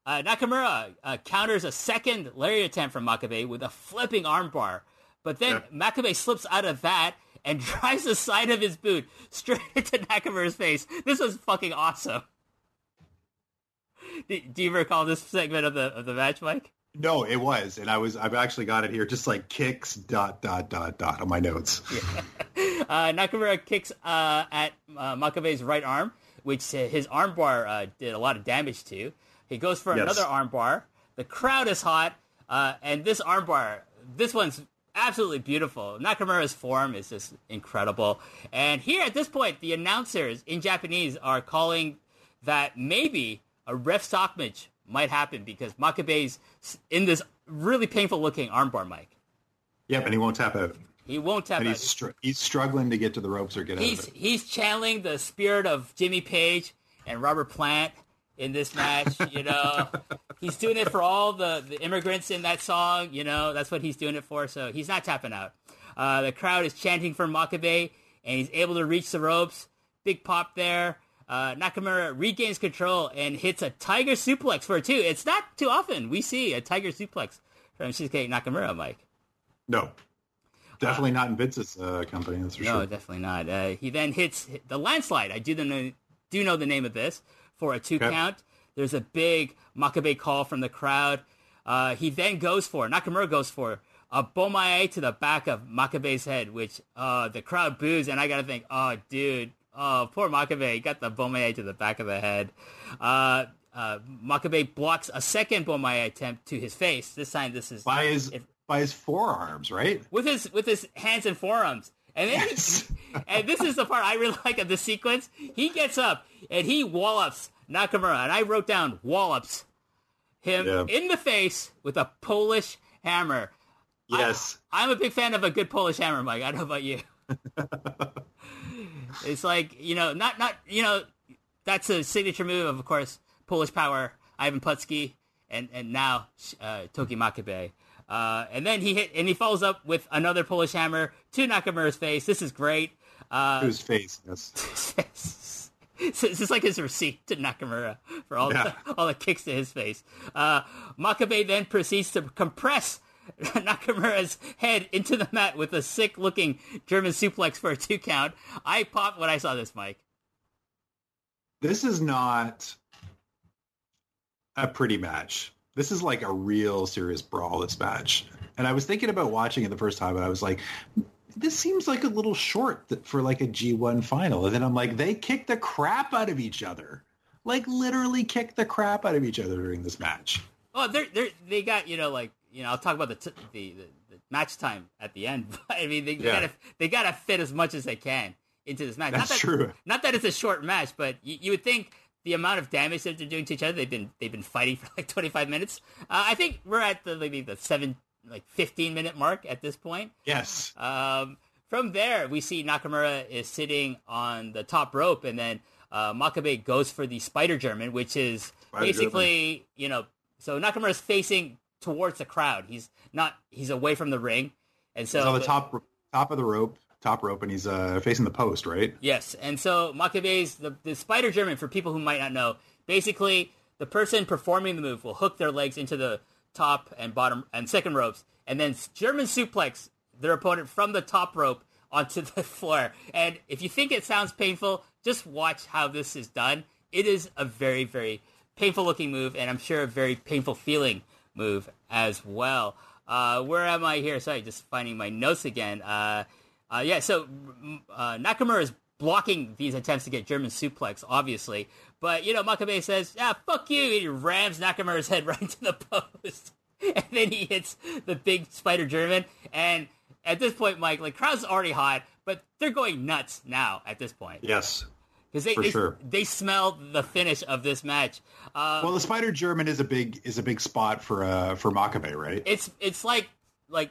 Nakamura counters a second lariat attempt from Makabe with a flipping armbar. But then Makabe slips out of that and drives the side of his boot straight into Nakamura's face. This was fucking awesome. Do you recall this segment of the match, Mike? No, it was, and I've actually got it here, just like kicks ... on my notes. Yeah. Nakamura kicks at Makabe's right arm, which his armbar did a lot of damage to. He goes for another armbar. The crowd is hot, and this armbar, this one's absolutely beautiful. Nakamura's form is just incredible. And here at this point, the announcers in Japanese are calling that maybe a ref stoppage might happen because Makabe's in this really painful-looking armbar, Mike. Yep, and he won't tap out. He's he's struggling to get to the ropes or get out of it. He's channeling the spirit of Jimmy Page and Robert Plant in this match, you know. He's doing it for all the immigrants in that song, you know. That's what he's doing it for, so he's not tapping out. The crowd is chanting for Makabe, and he's able to reach the ropes. Big pop there. Nakamura regains control and hits a tiger suplex for a two. It's not too often we see a tiger suplex from Shinsuke Nakamura, Mike. No. Definitely not in Vince's company, that's for sure. No, definitely not. He then hits the landslide. I do know the name of this. For a two count, there's a big Makabe call from the crowd. He then goes for, Nakamura goes for, a Bomae to the back of Makabe's head, which the crowd boos, and I gotta think, oh, dude, oh, poor Makabe, he got the Bomae to the back of the head. Makabe blocks a second Bomae attempt to his face. This time, this is by his forearms, right? With his hands and forearms. And then and this is the part I really like of the sequence. He gets up and he wallops Nakamura, and I wrote down wallops him in the face with a Polish hammer. Yes. I'm a big fan of a good Polish hammer, Mike. I don't know about you. It's like, that's a signature move of course, Polish Power, Ivan Putski, and now Togi Makabe. And then he follows up with another Polish hammer to Nakamura's face. This is great. To his face, yes. This is like his receipt to Nakamura for all the kicks to his face. Makabe then proceeds to compress Nakamura's head into the mat with a sick-looking German suplex for a two count. I popped when I saw this, Mike. This is not a pretty match. This is like a real serious brawl, this match. And I was thinking about watching it the first time, and I was like, this seems like a little short for like a G1 final. And then I'm like, they kicked the crap out of each other. Like, literally kicked the crap out of each other during this match. Oh, they got, I'll talk about the match time at the end. But, I mean, they gotta fit as much as they can into this match. That's true. Not that it's a short match, but you would think the amount of damage that they're doing to each other. They've been fighting for like 25 minutes. I think we're at the 15-minute mark at this point. Yes. From there, we see Nakamura is sitting on the top rope, and then Makabe goes for the Spider German, which is basically So Nakamura's facing towards the crowd. He's away from the ring, and so he's on the top of the top rope, and he's facing the post, right? Yes, and so Makabe's the Spider German. For people who might not know, basically the person performing the move will hook their legs into the top and bottom and second ropes, and then German suplex their opponent from the top rope onto the floor. And if you think it sounds painful, just watch how this is done. It is a very, very painful looking move, and I'm sure a very painful feeling move as well. Where am I here? Sorry, just finding my notes again. Nakamura is blocking these attempts to get German suplex, obviously. But, Makabe says, fuck you. And he rams Nakamura's head right into the post. And then he hits the big Spider German. And at this point, Mike, like, crowd's already hot, but they're going nuts now at this point. Yes. Because they smell the finish of this match. Well, the Spider German is a big spot for Makabe, right? It's like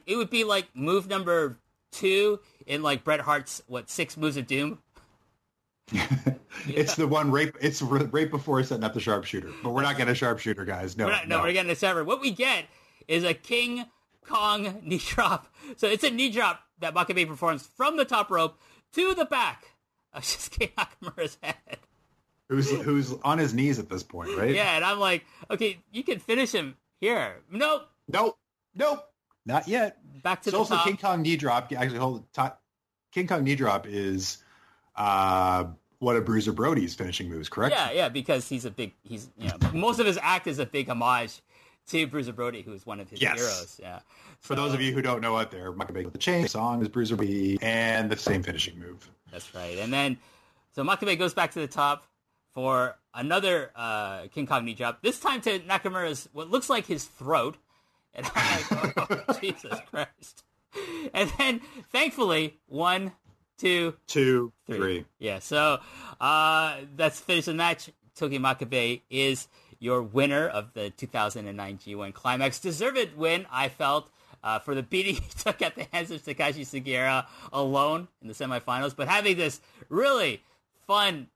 it would be like move number 2 in like Bret Hart's 6 moves of doom. It's the one right before setting up the sharpshooter. But we're not getting a sharpshooter, guys. No, we're getting a sever. What we get is a King Kong knee drop. So it's a knee drop that Makabe performs from the top rope to the back. Shinsuke Nakamura's head. Who's on his knees at this point, right? Yeah, and I'm like, okay, you can finish him here. Nope. Not yet. Back to the top. King Kong knee drop. Actually, King Kong knee drop is one of Bruiser Brody's finishing moves, correct? Yeah, because he's most of his act is a big homage to Bruiser Brody, who is one of his heroes. Yeah. For those of you who don't know out there, Makabe with the chain, the song is Bruiser Brody, and the same finishing move. That's right. And then, so Makabe goes back to the top for another King Kong knee drop, this time to Nakamura's, what looks like his throat. And I'm like, oh, Jesus Christ. And then, thankfully, 1, 2, 3. Yeah, so that's finished the match. Togi Makabe is your winner of the 2009 G1 Climax. Deserved win, I felt, for the beating he took at the hands of Takashi Sugiura alone in the semifinals. But having this really fun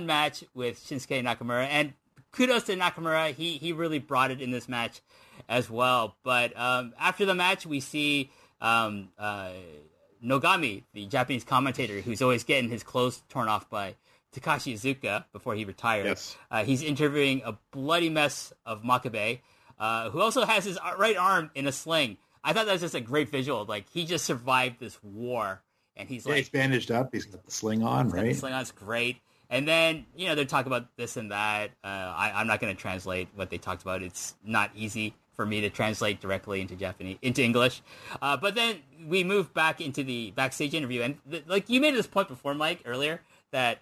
match with Shinsuke Nakamura, and kudos to Nakamura, he really brought it in this match as well. But after the match, we see Nogami, the Japanese commentator, who's always getting his clothes torn off by Takashi Iizuka before he retired. Yes. He's interviewing a bloody mess of Makabe, who also has his right arm in a sling I thought that was just a great visual. Like, he just survived this war, and he's like... Yeah, he's bandaged up. He's got the sling on, right? The sling on's great. And then, you know, they're talking about this and that. I'm not going to translate what they talked about. It's not easy for me to translate directly into Japanese, into English. But then we move back into the backstage interview. And, like, you made this point before, Mike, earlier, that...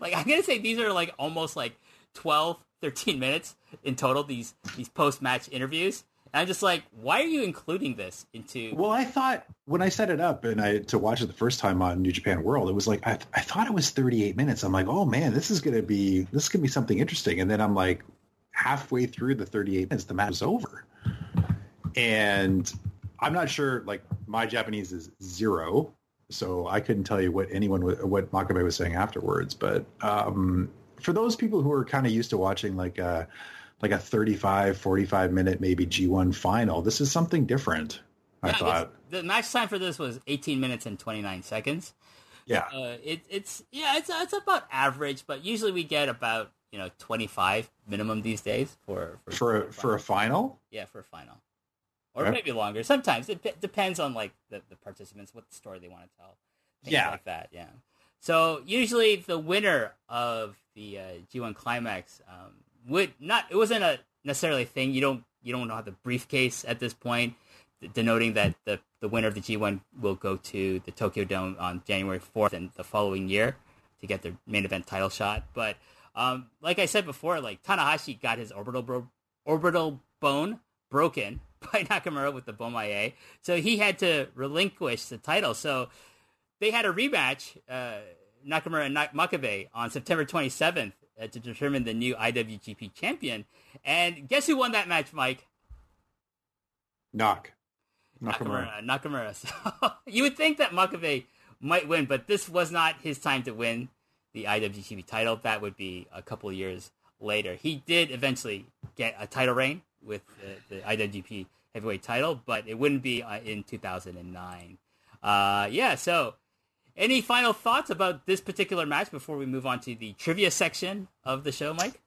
like, I'm going to say these are, like, almost, like, 12, 13 minutes in total, these post-match interviews. And I'm just like, why are you including this into... Well, I thought when I set it up and to watch it the first time on New Japan World, it was like, I thought it was 38 minutes. I'm like, oh man, this is going to be something interesting. And then I'm like, halfway through the 38 minutes, the match is over. And I'm not sure, like, my Japanese is zero. So I couldn't tell you what Makabe was saying afterwards. But for those people who are kind of used to watching like a 35, 45 minute maybe G1 final, this is something different. Yeah, I thought the match time for this was 18 minutes and 29 seconds. Yeah, it's about average, but usually we get about 25 minimum these days for a final. Yeah, for a final, or maybe longer. Sometimes it depends on like the participants, what story they want to tell, things like that. Yeah. So usually the winner of the G1 Climax it wasn't a necessarily thing. You don't have the briefcase at this point, denoting that the winner of the G1 will go to the Tokyo Dome on January 4th and the following year to get their main event title shot. But like I said before, like Tanahashi got his orbital bone broken by Nakamura with the Bomaye, so he had to relinquish the title. So they had a rematch, Nakamura and Makabe, on September 27th. To determine the new IWGP champion. And guess who won that match, Mike? Nakamura. So, you would think that Makabe might win, but this was not his time to win the IWGP title. That would be a couple of years later. He did eventually get a title reign with the IWGP heavyweight title, but it wouldn't be in 2009. So... any final thoughts about this particular match before we move on to the trivia section of the show, Mike?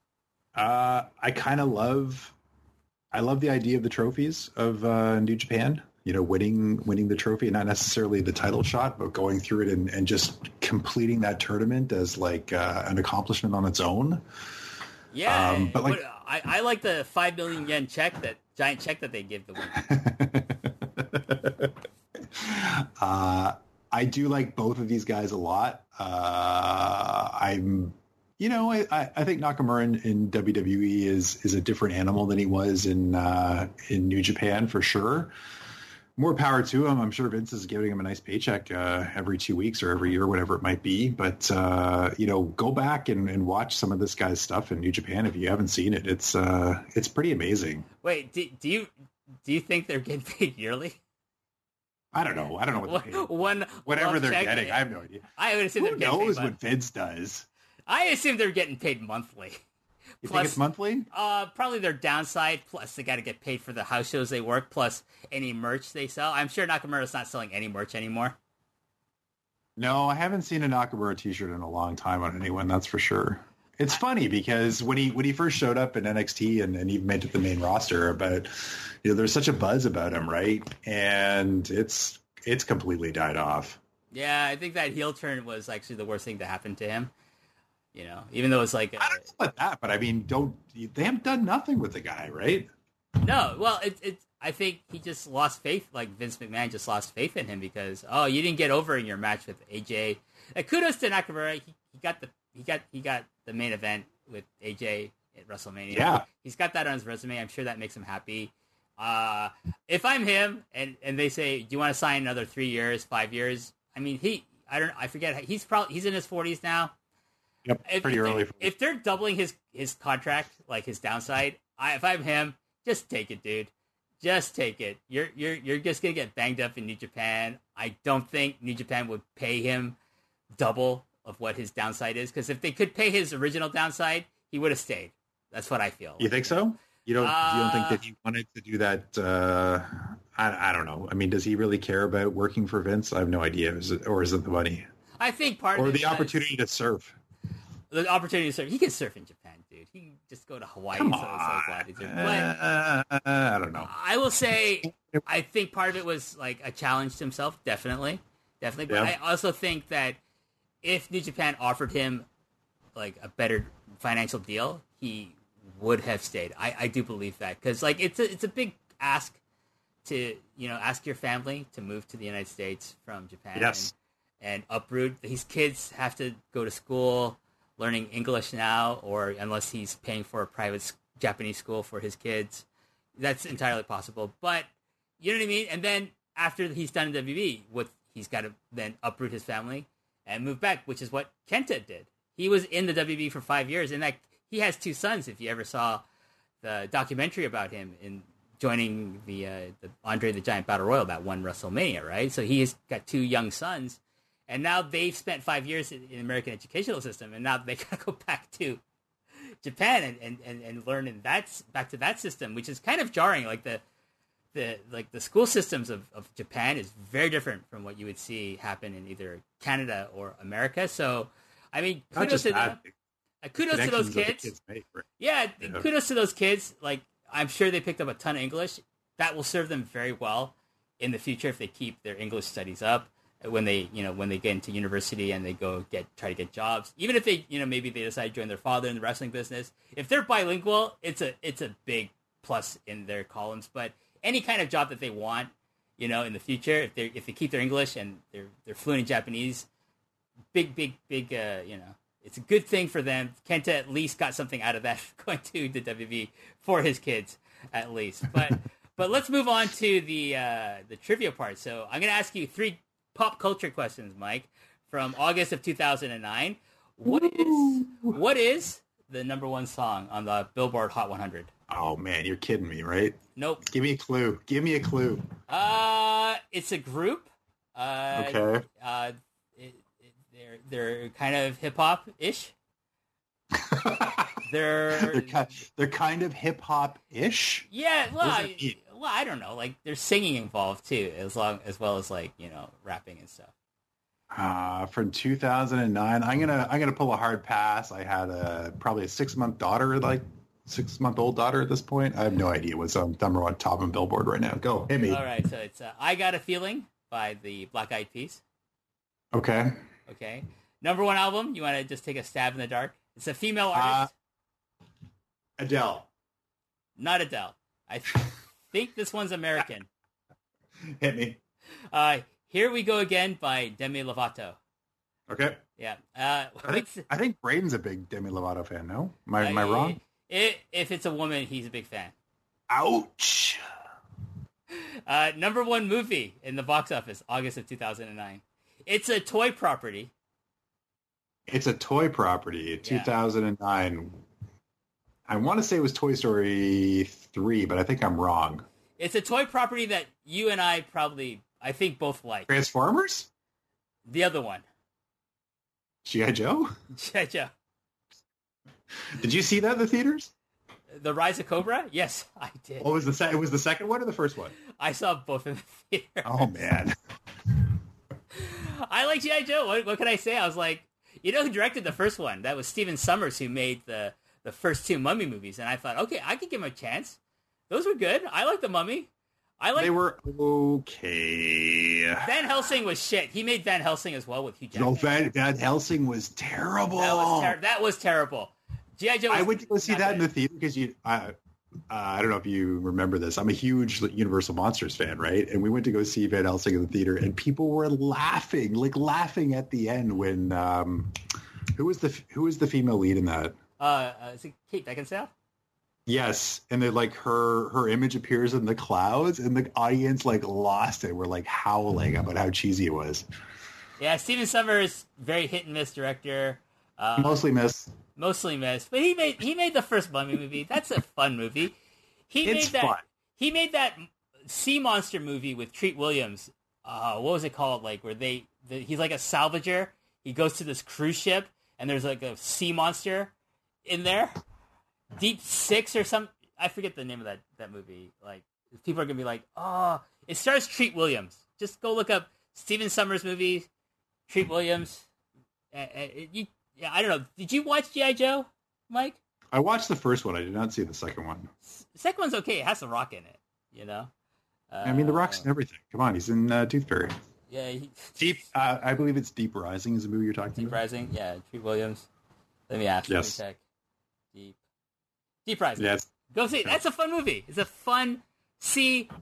I love the idea of the trophies of New Japan. Winning the trophy, not necessarily the title shot, but going through it and just completing that tournament as like an accomplishment on its own. Yeah, but like I like the 5 million yen check, that giant check that they give the winner. I do like both of these guys a lot. I think Nakamura in WWE is a different animal than he was in New Japan for sure. More power to him. I'm sure Vince is giving him a nice paycheck every 2 weeks or every year, whatever it might be. But go back and watch some of this guy's stuff in New Japan if you haven't seen it. It's pretty amazing. Wait, do you think they're getting paid yearly? I don't know. I don't know what they're paying. Whatever they're getting, I have no idea. I would assume Who knows what Vince does? I assume they're getting paid monthly. You think it's monthly? Probably their downside, plus they got to get paid for the house shows they work, plus any merch they sell. I'm sure Nakamura's not selling any merch anymore. No, I haven't seen a Nakamura t-shirt in a long time on anyone, that's for sure. It's funny because when he first showed up in NXT and even made it to the main roster, about there's such a buzz about him, right? And it's completely died off. Yeah, I think that heel turn was actually the worst thing to happen to him. Even though it's like I don't know about that, but I mean, they haven't done nothing with the guy, right? No, well, I think he just lost faith. Like Vince McMahon just lost faith in him because you didn't get over in your match with AJ. And kudos to Nakamura, he got the. He got the main event with AJ at WrestleMania. Yeah. He's got that on his resume. I'm sure that makes him happy. If I'm him and they say, do you want to sign another 3 years, 5 years? I mean, I forget. He's in his 40s now. Yep, pretty early. If they're doubling his contract, like his downside, if I'm him, just take it, dude. Just take it. You're just gonna get banged up in New Japan. I don't think New Japan would pay him double of what his downside is, because if they could pay his original downside, he would have stayed. That's what I feel. You think so? You don't think that he wanted to do that? I don't know. I mean, does he really care about working for Vince? I have no idea. Is it the money? I think part of it. Or the opportunity to surf. The opportunity to surf. He can surf in Japan, dude. He can just go to Hawaii. Come on. I don't know. I will say, I think part of it was like a challenge to himself, definitely. But yeah. I also think that if New Japan offered him like a better financial deal, he would have stayed. I do believe that because like it's a big ask to ask your family to move to the United States from Japan. Yes. And uproot. His kids have to go to school, learning English now, or unless he's paying for a private Japanese school for his kids. That's entirely possible. But you know what I mean? And then after he's done in WB, he's got to then uproot his family and move back, which is what Kenta did. He was in the WB for 5 years, and he has two sons, if you ever saw the documentary about him in joining the Andre the Giant Battle Royal, that one WrestleMania, right? So he's got two young sons. And now they've spent 5 years in the American educational system, and now they got to go back to Japan and learn back to that system, which is kind of jarring. Like the school systems of Japan is very different from what you would see happen in either Canada or America. So, I mean, kudos to those kids. Kudos to those kids. Like, I'm sure they picked up a ton of English. That will serve them very well in the future if they keep their English studies up. When they, when they get into university and they go try to get jobs, even if they, maybe they decide to join their father in the wrestling business. If they're bilingual, it's a big plus in their columns. But any kind of job that they want, in the future, if they keep their English and they're fluent in Japanese, big, it's a good thing for them. Kenta at least got something out of that going to the WWE for his kids at least. But let's move on to the trivia part. So I'm going to ask you three pop culture questions, Mike, from August of 2009. What is the number one song on the Billboard Hot 100? Oh man, you're kidding me, right? Nope. Give me a clue. It's a group. Okay. They're kind of hip hop ish. They're kind of hip hop ish. Yeah. Well, I don't know. Like, there's singing involved too, as well as like rapping and stuff. From 2009, I'm gonna pull a hard pass. I had probably a 6 month daughter, like 6 month old daughter at this point. I have no idea what's on number one top on Billboard right now. Go hit me. All right, so it's "I Got a Feeling" by the Black Eyed Peas. Okay. Number one album. You want to just take a stab in the dark? It's a female artist. Adele. Not Adele. I think this one's American. Hit me. Here We Go Again by Demi Lovato. Okay. Yeah. I think Braden's a big Demi Lovato fan, no? Am I wrong? If it's a woman, he's a big fan. Ouch. Number one movie in the box office, August of 2009. It's a toy property. 2009. I want to say it was Toy Story 3, but I think I'm wrong. It's a toy property that you and I probably, I think, both like. Transformers? The other one. G.I. Joe? G.I. Joe. Did you see that in the theaters? The Rise of Cobra? Yes, I did. Oh, was the second one or the first one? I saw both in the theater. Oh, man. I like G.I. Joe. What can I say? I was like, who directed the first one? That was Steven Sommers, who made the first two Mummy movies, and I thought, okay, I could give him a chance. Those were good. I like the Mummy. They were okay. Van Helsing was shit. He made Van Helsing as well with Hugh Jackman. No, Van Helsing was terrible. That was terrible. G.I. Joe. I would go see that in the theater because I don't know if you remember this. I'm a huge Universal Monsters fan, right? And we went to go see Van Helsing in the theater, and people were laughing at the end when who was the female lead in that? Is it Kate Beckinsale? Yes, and then her image appears in the clouds, and the audience lost it. We're howling about how cheesy it was. Yeah, Steven Sommers, very hit and miss director. Mostly miss, but he made the first Mummy movie. That's a fun movie. Fun. He made that sea monster movie with Treat Williams. What was it called? He's like a salvager. He goes to this cruise ship, and there's a sea monster in there. Deep Six or some, I forget the name of that movie. People are gonna be like, oh, it stars Treat Williams. Just go look up Steven Sommers movie, Treat Williams. I don't know. Did you watch G.I. Joe, Mike? I watched the first one. I did not see the second one. The second one's okay. It has The Rock in it. you know? I mean, The Rock's in everything. Come on, he's in Tooth Fairy. Yeah. Deep. I believe it's Deep Rising is the movie you're talking about. Deep Rising, yeah. Treat Williams. Let me ask. Yes. Let me check. Deep Rising. Yes. Go see. That's a fun movie. It's a fun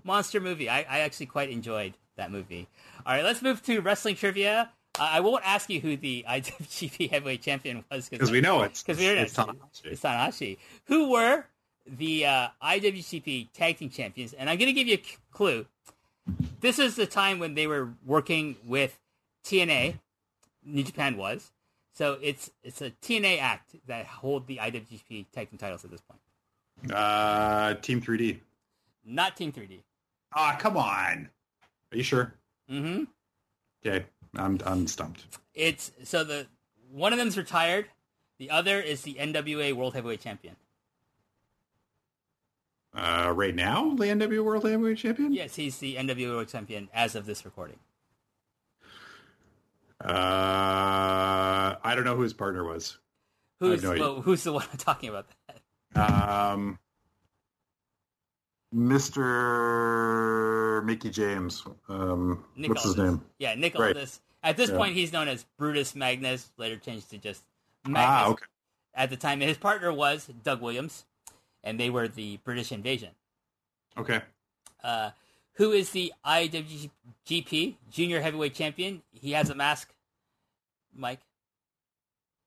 monster movie. I actually quite enjoyed that movie. All right, let's move to wrestling trivia. I won't ask you who the IWGP Heavyweight Champion was because we know it. Because we already know it's Tanahashi. Who were the IWGP Tag Team Champions? And I'm going to give you a clue. This is the time when they were working with TNA. New Japan was. So it's a TNA act that hold the IWGP Tag Team titles at this point. Team 3D. Not Team 3D. Ah, come on. Are you sure? Mm-hmm. Okay, I'm stumped. It's so the one of them's retired, the other is the NWA World Heavyweight Champion. Right now, the NWA World Heavyweight Champion? Yes, he's the NWA World Champion as of this recording. I don't know who his partner was. Who's the one I'm talking about? That? Mr. Mickey James. Nick what's Aldis. His name? Yeah, Nick Aldis. Right. At this point, he's known as Brutus Magnus, later changed to just Magnus. Ah, okay. At the time, his partner was Doug Williams, and they were the British Invasion. Okay. Who is the IWGP Junior Heavyweight Champion? He has a mask, Mike.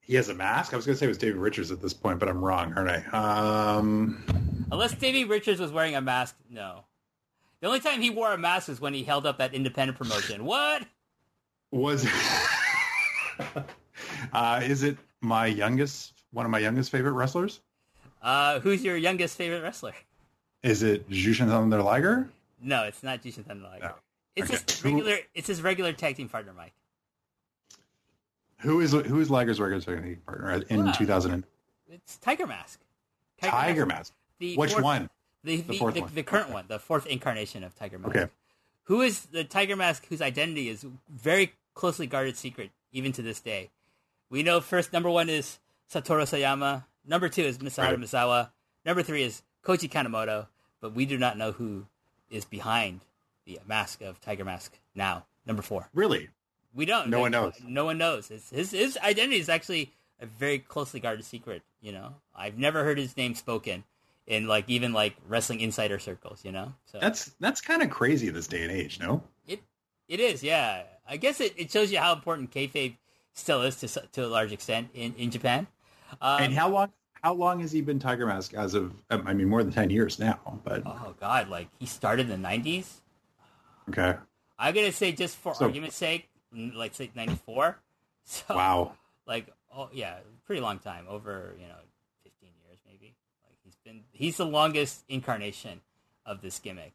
He has a mask? I was going to say it was Davey Richards at this point, but I'm wrong, aren't I? Unless Davey Richards was wearing a mask, no. The only time he wore a mask was when he held up that independent promotion. What? Was is it one of my youngest favorite wrestlers? Who's your youngest favorite wrestler? Is it Jushin Thunder Liger? No, it's not Jushin Thunder Liger. No. It's his regular tag team partner, Mike. Who is Liger's regular tag team partner in 2000? It's Tiger Mask. Tiger Mask. Which one? The current one, the fourth incarnation of Tiger Mask. Okay. Who is the Tiger Mask whose identity is very closely guarded secret, even to this day? We know number one is Satoru Sayama. Number two is Misawa. Number three is Koji Kanemoto. But we do not know who is behind the mask of Tiger Mask now. Number four. Really? We don't. No one knows. No one knows. His identity is actually a very closely guarded secret, you know? I've never heard his name spoken. In even wrestling insider circles, you know? So that's kind of crazy this day and age, no? It is, yeah. I guess it shows you how important kayfabe still is to a large extent in Japan. And how long has he been Tiger Mask as of? I mean, more than 10 years now. But oh god, he started in the 90s. Okay, I'm gonna say just for argument's sake, say 94. So, wow. Pretty long time, over 15 years maybe. He's the longest incarnation of this gimmick.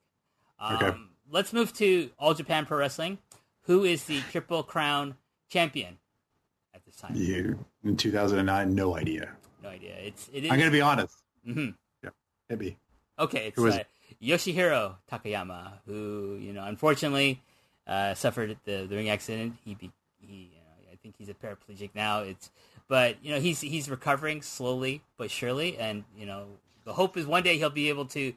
Okay. Let's move to All Japan Pro Wrestling. Who is the Triple Crown champion at this time? In 2009, no idea. No idea. It is. I'm going to be honest. Mm-hmm. Yeah, maybe. Okay, it's Yoshihiro Takayama, who unfortunately suffered the ring accident. I think he's a paraplegic now. But he's recovering slowly but surely, and the hope is one day he'll be able to,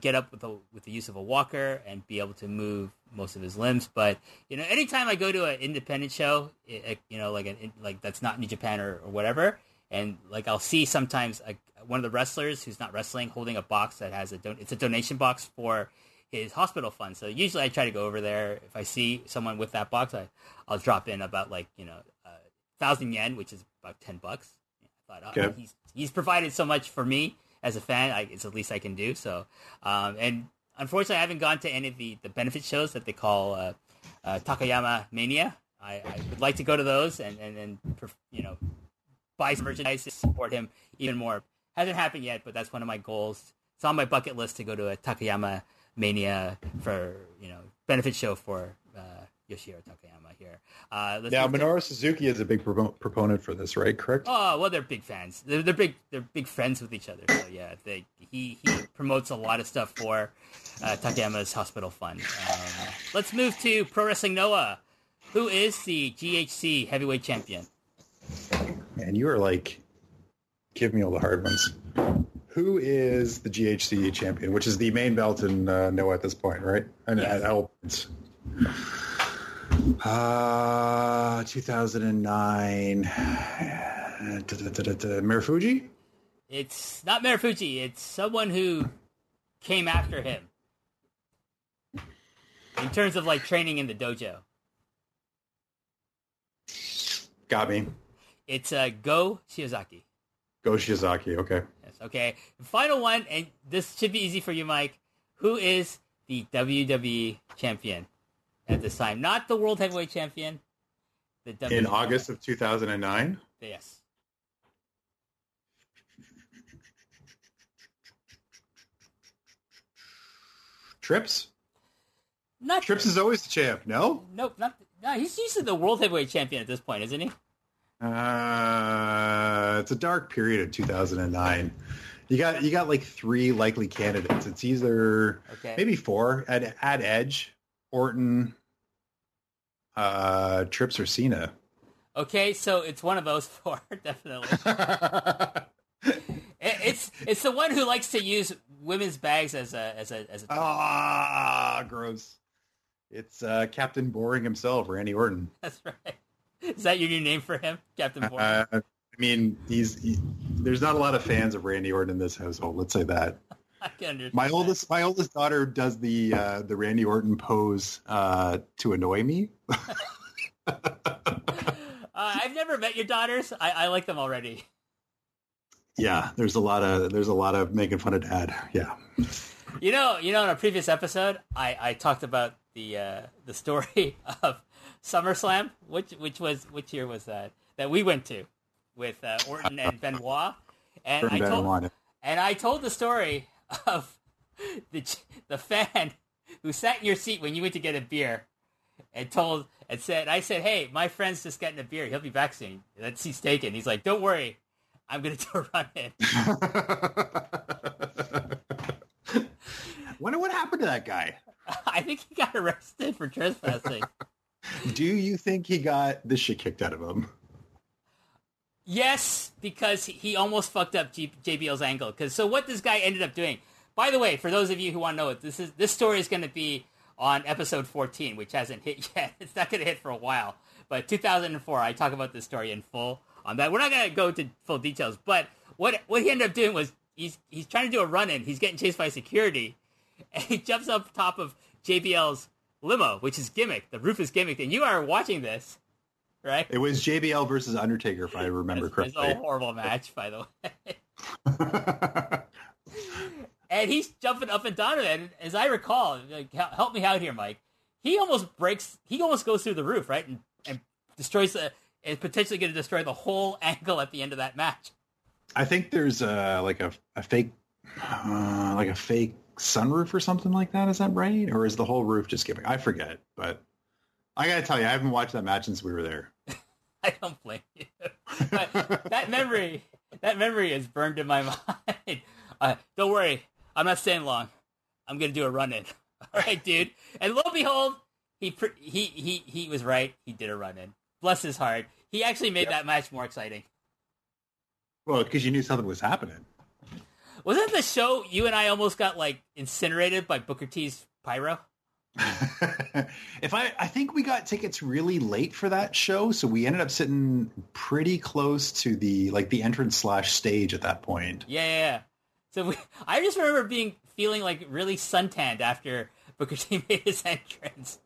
get up with the use of a walker and be able to move most of his limbs. But anytime I go to an independent show, that's not New Japan or whatever, and I'll see sometimes one of the wrestlers who's not wrestling holding a box that has it's a donation box for his hospital fund. So usually I try to go over there. If I see someone with that box, I'll drop in about 1,000 yen, which is about $10. I thought, okay. He's provided so much for me. As a fan, it's the least I can do. So, and unfortunately, I haven't gone to any of the benefit shows that they call Takayama Mania. I would like to go to those and buy some merchandise to support him even more. Hasn't happened yet, but that's one of my goals. It's on my bucket list to go to a Takayama Mania for benefit show for Yoshihiro Takayama here. Now, Minoru Suzuki is a big proponent for this, right? Correct? Oh, well, they're big fans. They're big friends with each other. So yeah, he promotes a lot of stuff for Takayama's hospital fund. Let's move to Pro Wrestling Noah. Who is the GHC Heavyweight Champion? Man, you are giving me all the hard ones. who is the GHC champion, which is the main belt in Noah at this point, right? And yes. Adele. 2009. Marufuji? It's not Marufuji. It's someone who came after him. In terms of, like, training in the dojo. Got me. It's Go Shiozaki. Go Shiozaki, okay. Yes, okay. Final one, and this should be easy for you, Mike. Who is the WWE champion at this time? Not the World Heavyweight Champion. The WWE in August of 2009? Yes. Trips? Not Trips is always the champ, no? Nope, no, he's usually the World Heavyweight Champion at this point, isn't he? It's a dark period of 2009. You got like three likely candidates. It's either maybe four at Edge, Orton, Trips, or Cena. Okay, so it's one of those four, definitely. It's the one who likes to use women's bags as a gross. It's Captain Boring himself, Randy Orton. That's right. Is that your new name for him, Captain Boring? I mean, there's not a lot of fans of Randy Orton in this household. Let's say that. I can understand. My oldest daughter does the Randy Orton pose to annoy me. I've never met your daughters. I like them already. Yeah, there's a lot of making fun of Dad. Yeah, you know, in a previous episode, I talked about the story of SummerSlam, which year was that we went to with Orton and Benoit, and I told the story of the fan who sat in your seat when you went to get a beer, and I said, hey, my friend's just getting a beer, he'll be back soon. That seat's taken. He's like, don't worry. I'm going to do a run-in. Wonder what happened to that guy. I think he got arrested for trespassing. Do you think he got the shit kicked out of him? Yes, because he almost fucked up JBL's angle. So what this guy ended up doing... By the way, for those of you who want to know it, this story is going to be on episode 14, which hasn't hit yet. It's not going to hit for a while. But 2004, I talk about this story in full. On that, we're not going to go into full details, but what he ended up doing was he's trying to do a run-in. He's getting chased by security, and he jumps up top of JBL's limo, which is gimmick. The roof is gimmicked, and you are watching this, right? It was JBL versus Undertaker, if I remember correctly. It was a horrible match, by the way. And he's jumping up and down, and as I recall, like, help me out here, Mike. He almost goes through the roof, right, and destroys the... It's potentially going to destroy the whole angle at the end of that match. I think there's a fake sunroof or something like that. Is that right? Or is the whole roof just giving? I forget. But I got to tell you, I haven't watched that match since we were there. I don't blame you. But that memory is burned in my mind. Don't worry, I'm not staying long. I'm going to do a run-in. All right, dude. And lo and behold, he was right. He did a run-in. Bless his heart. He actually made that match more exciting. Well, because you knew something was happening. Wasn't the show you and I almost got like incinerated by Booker T's pyro? I think we got tickets really late for that show, so we ended up sitting pretty close to the entrance / stage at that point. Yeah. So I just remember feeling like really suntanned after Booker T made his entrance.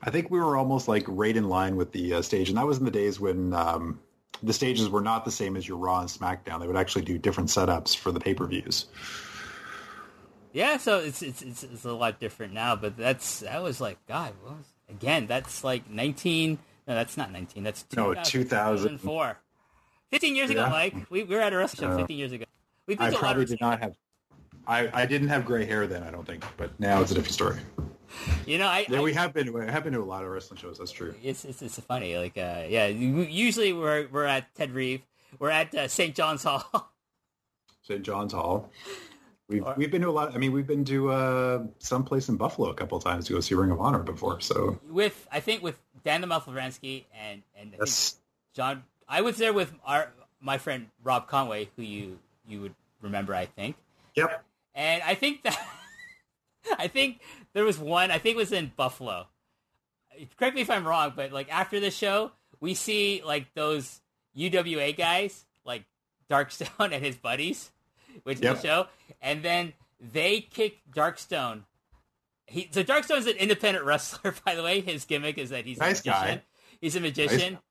I think we were almost like right in line with the stage. And that was in the days when the stages were not the same as your Raw and SmackDown. They would actually do different setups for the pay-per-views. Yeah, so it's a lot different now. But that was like, God, that's like 19. No, that's not 19. That's 2004. 15 years ago, Mike. We were at a wrestling show 15 years ago. I didn't have gray hair then, I don't think. But now it's a different story. You know, we have been to a lot of wrestling shows. That's true. It's funny. Like, usually we're at Ted Reeve. We're at St. John's Hall. St. John's Hall. We've been to a lot. I mean, we've been to someplace in Buffalo a couple of times to go see Ring of Honor before. So I think with Dan the Mouth Lovranski and John. I was there with my friend Rob Conway, who you you would remember, I think. Yep. And I think that I think there was one, it was in Buffalo. Correct me if I'm wrong, but like after the show, we see like those UWA guys, like Darkstone and his buddies, which is the show, and then they kick Darkstone. So Darkstone's an independent wrestler, by the way. His gimmick is that he's nice a magician. Guy. He's a magician. Nice.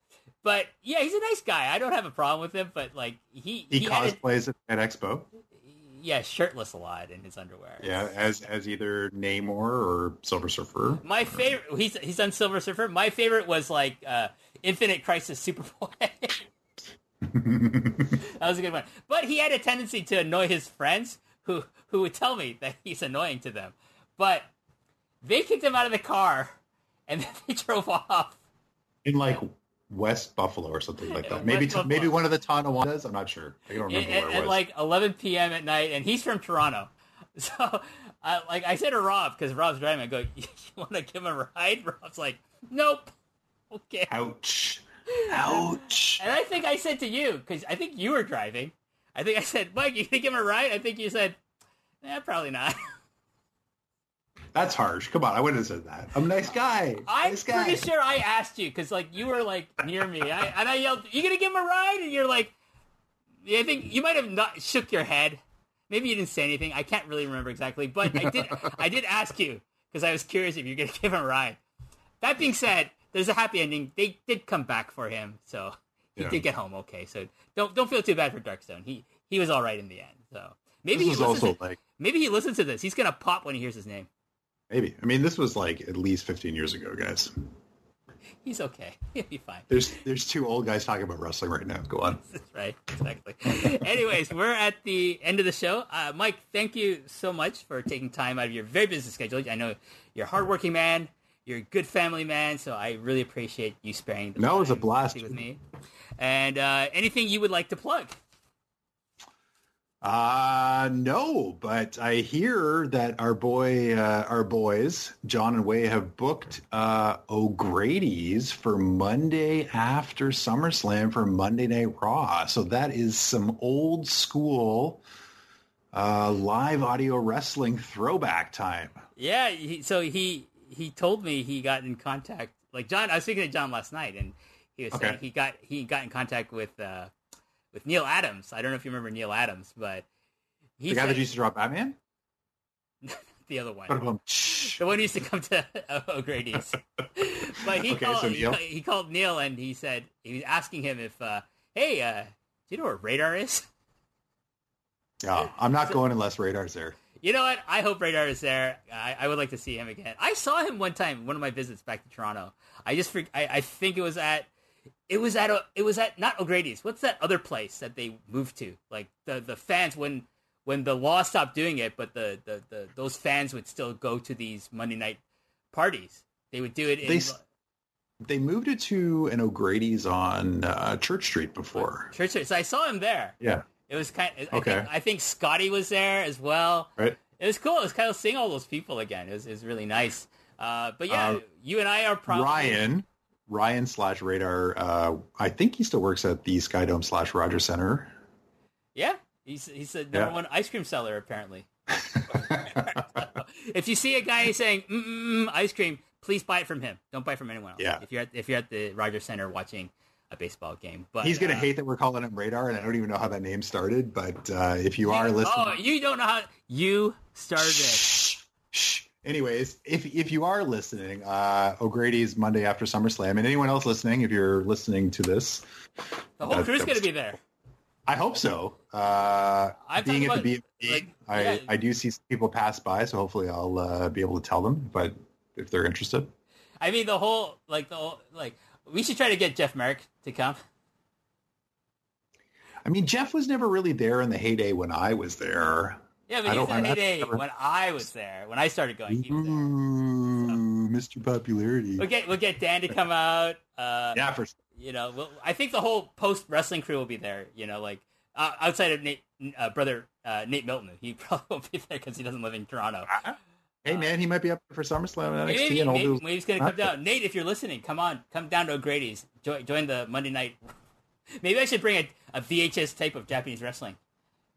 But yeah, he's a nice guy. I don't have a problem with him, but like he cosplays at Expo. Yeah, shirtless a lot in his underwear. Yeah, as either Namor or Silver Surfer. My favorite, he's on Silver Surfer. My favorite was like Infinite Crisis Superboy. That was a good one. But he had a tendency to annoy his friends who would tell me that he's annoying to them. But they kicked him out of the car and then they drove off. In like West Buffalo or something like that. Maybe one of the Tonawanda. I'm not sure. I don't remember where it was. At like 11 p.m. at night, and he's from Toronto. So, like I said to Rob, because Rob's driving, I go, "You want to give him a ride?" Rob's like, "Nope." Okay. Ouch. And I think I said to you, because I think you were driving. I think I said, "Mike, you gonna give him a ride?" I think you said, "Nah, probably not." That's harsh. Come on, I wouldn't have said that. I'm a nice guy. Pretty sure I asked you because, like, you were like near me, and I yelled, "You gonna give him a ride?" And you're like, "Yeah." I think you might have not shook your head. Maybe you didn't say anything. I can't really remember exactly, but I did. I did ask you because I was curious if you're gonna give him a ride. That being said, there's a happy ending. They did come back for him, so he did get home okay. So don't feel too bad for Darkstone. He was all right in the end. So maybe he listens to this. He's gonna pop when he hears his name. Maybe. I mean, this was like at least 15 years ago, guys. He's okay. He'll be fine. There's two old guys talking about wrestling right now. Go on. That's right. Exactly. Anyways, we're at the end of the show. Mike, thank you so much for taking time out of your very busy schedule. I know you're a hardworking man. You're a good family man, so I really appreciate you sparing the time. That was a blast with me. And anything you would like to plug? No, but I hear that our boys, John and Way, have booked O'Grady's for Monday after SummerSlam for Monday Night Raw. So that is some old school live audio wrestling throwback time. Yeah, so he told me he got in contact. Like John, I was speaking to John last night, and he was saying he got in contact with Neil Adams. I don't know if you remember Neil Adams, but he the guy that used to drop Batman? The other one. The one who used to come to O'Grady's. But he called Neil and he said, he was asking him if, do you know where Radar is? Yeah, I'm not going unless Radar's there. You know what? I hope Radar is there. I would like to see him again. I saw him one time, one of my visits back to Toronto. I think it was at... It was at not O'Grady's. What's that other place that they moved to? Like the fans when the law stopped doing it, but the those fans would still go to these Monday night parties. They would do it. They moved it to an O'Grady's on Church Street before. Church Street. So I saw him there. Yeah, it was I think Scotty was there as well. Right. It was cool. It was kind of seeing all those people again. It was really nice. But yeah, you and I are probably Ryan / Radar, I think he still works at the Skydome / Rogers Center. Yeah, he's the number one ice cream seller, apparently. If you see a guy saying, ice cream, please buy it from him. Don't buy it from anyone else. Yeah. If you're at the Rogers Center watching a baseball game. But he's going to hate that we're calling him Radar, and I don't even know how that name started, but if you are listening... Oh, you don't know how... You started it. Anyways, if you are listening, O'Grady's Monday after SummerSlam, and anyone else listening, if you're listening to this, the whole crew's going to be there. I hope so. Being at the BMP, I do see people pass by, so hopefully I'll be able to tell them. But if they're interested, I mean, the whole we should try to get Jeff Merrick to come. I mean, Jeff was never really there in the heyday when I was there. Yeah, but he's in the heyday when I was there. When I started going, he was there. Mr. Popularity. We'll get Dan to come out. Yeah, for sure. You know, I think the whole post-wrestling crew will be there, you know, like outside of brother Nate Milton. He probably won't be there because he doesn't live in Toronto. Hey, man, he might be up for SummerSlam and NXT. Maybe he's going to come down. Nate, if you're listening, come on. Come down to O'Grady's. Join the Monday night. Maybe I should bring a VHS tape of Japanese wrestling.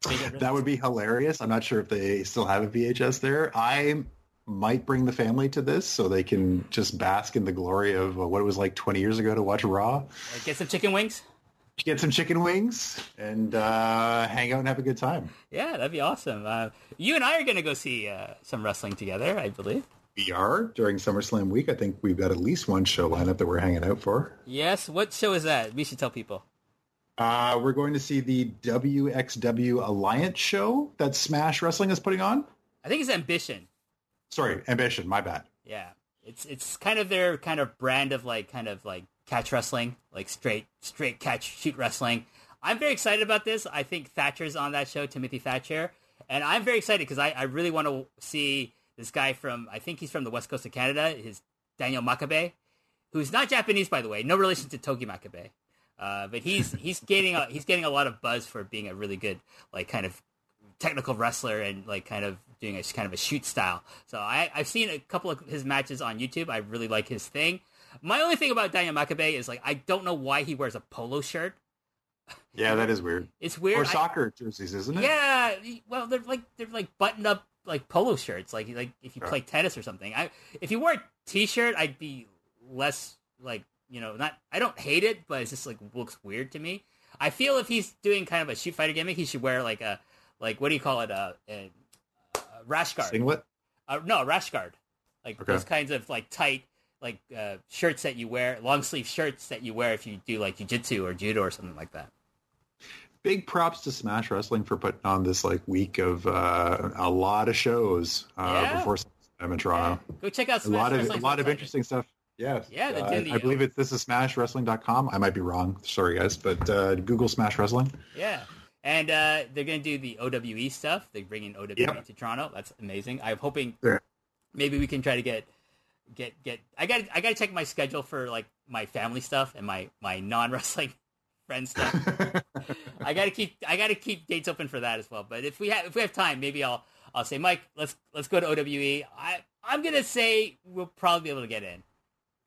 That would be hilarious. I'm not sure if they still have a VHS there. I might bring the family to this so they can just bask in the glory of what it was like 20 years ago to watch Raw. Get some chicken wings. Get some chicken wings and hang out and have a good time. Yeah, that'd be awesome. You and I are going to go see some wrestling together, I believe. We are during SummerSlam week. I think we've got at least one show lineup that we're hanging out for. Yes. What show is that? We should tell people. We're going to see the WXW Alliance show that Smash Wrestling is putting on. I think it's Ambition. Sorry, Ambition. My bad. Yeah, it's kind of their kind of brand of like kind of like catch wrestling, like straight catch shoot wrestling. I'm very excited about this. I think Thatcher's on that show, Timothy Thatcher, and I'm very excited because I really want to see. This guy from, I think he's from the west coast of Canada, is Daniel Makabe, who's not Japanese, by the way, no relation to Togi Makabe. But he's getting a lot of buzz for being a really good, like, kind of technical wrestler and, like, kind of doing a kind of a shoot style. So I've seen a couple of his matches on YouTube. I really like his thing. My only thing about Daniel Makabe is, like, I don't know why he wears a polo shirt. Yeah, that is weird. It's weird. Or soccer jerseys, isn't it? Yeah. Well, they're like buttoned up. Like polo shirts, like if you play tennis or something. If you wore a T-shirt, I'd be less like, you know, not. I don't hate it, but it's just like looks weird to me. I feel if he's doing kind of a shoot fighter gimmick, he should wear like a what do you call it a rash guard? Singlet? No, a rash guard. Like those kinds of like tight like shirts that you wear, long sleeve shirts that you wear if you do like jiu-jitsu or judo or something like that. Big props to Smash Wrestling for putting on this like week of a lot of shows before SummerSlam in Toronto. Yeah. Go check out Smash Wrestling. A lot of interesting stuff. Yeah, yeah. I believe this is SmashWrestling.com. I might be wrong. Sorry, guys, but Google Smash Wrestling. Yeah, and they're going to do the OWE stuff. They're bringing OWE to Toronto. That's amazing. I'm hoping maybe we can try to get. I got to check my schedule for like my family stuff and my non-wrestling friend stuff. I gotta keep dates open for that as well. But if we have time, maybe I'll say, Mike, let's go to OWE. I'm gonna say we'll probably be able to get in.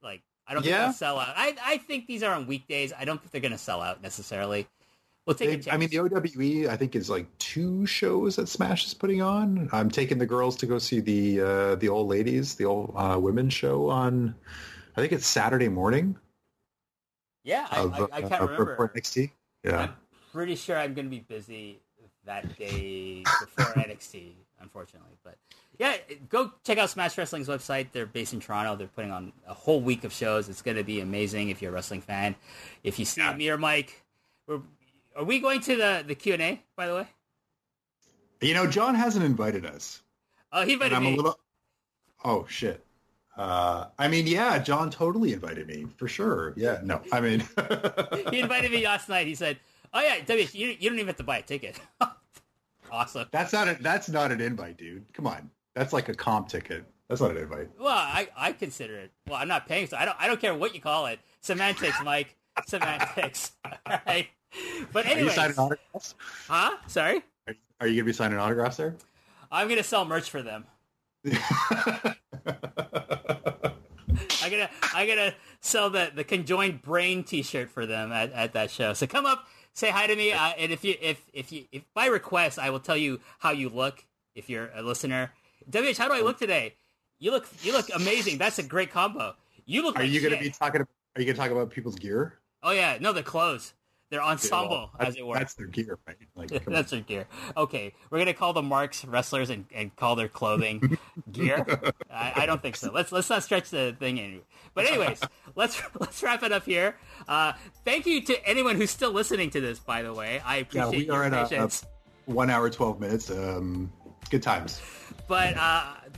Like I don't think they'll sell out. I think these are on weekdays. I don't think they're gonna sell out necessarily. We'll take a chance. I mean, the OWE I think is like two shows that Smash is putting on. I'm taking the girls to go see the old ladies, the old women's show on. I think it's Saturday morning. Yeah, I can't remember. For NXT? Yeah. I'm pretty sure I'm going to be busy that day before NXT, unfortunately. But yeah, go check out Smash Wrestling's website. They're based in Toronto. They're putting on a whole week of shows. It's going to be amazing if you're a wrestling fan. If you see me or Mike, are we going to the Q&A, by the way? You know, John hasn't invited us. Oh, he invited me. Oh, shit. I mean, yeah, John totally invited me for sure. Yeah, no, I mean, he invited me last night. He said, "Oh yeah, you don't even have to buy a ticket." Awesome. That's not an invite, dude. Come on, that's like a comp ticket. That's not an invite. Well, I consider it. Well, I'm not paying, so I don't care what you call it. Semantics, Mike. Semantics. All right. But anyway, are you signing autographs? Huh? Sorry. Are you gonna be signing autographs there? I'm gonna sell merch for them. I gotta sell the conjoined brain T-shirt for them at that show. So come up, say hi to me, and if by request, I will tell you how you look if you're a listener. WH, how do I look today? You look amazing. That's a great combo. You look. Are like you gonna shit. Be talking? Are you gonna talk about people's gear? Oh yeah, no, the clothes. Their ensemble, as it were. That's their gear, right? Like, that's their gear. Okay, we're gonna call the marks wrestlers and call their clothing gear. I don't think so. Let's not stretch the thing anyway. But anyways, let's wrap it up here. Thank you to anyone who's still listening to this. By the way, I appreciate your patience. 1 hour 12 minutes. Good times. But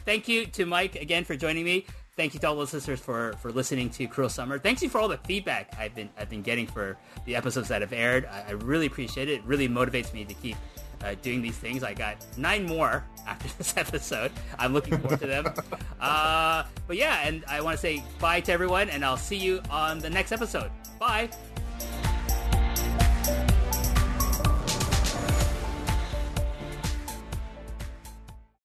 thank you to Mike again for joining me. Thank you to all the listeners for listening to Cruel Summer. Thank you for all the feedback I've been getting for the episodes that have aired. I really appreciate it. It really motivates me to keep doing these things. I got 9 more after this episode. I'm looking forward to them. But yeah, and I want to say bye to everyone, and I'll see you on the next episode. Bye.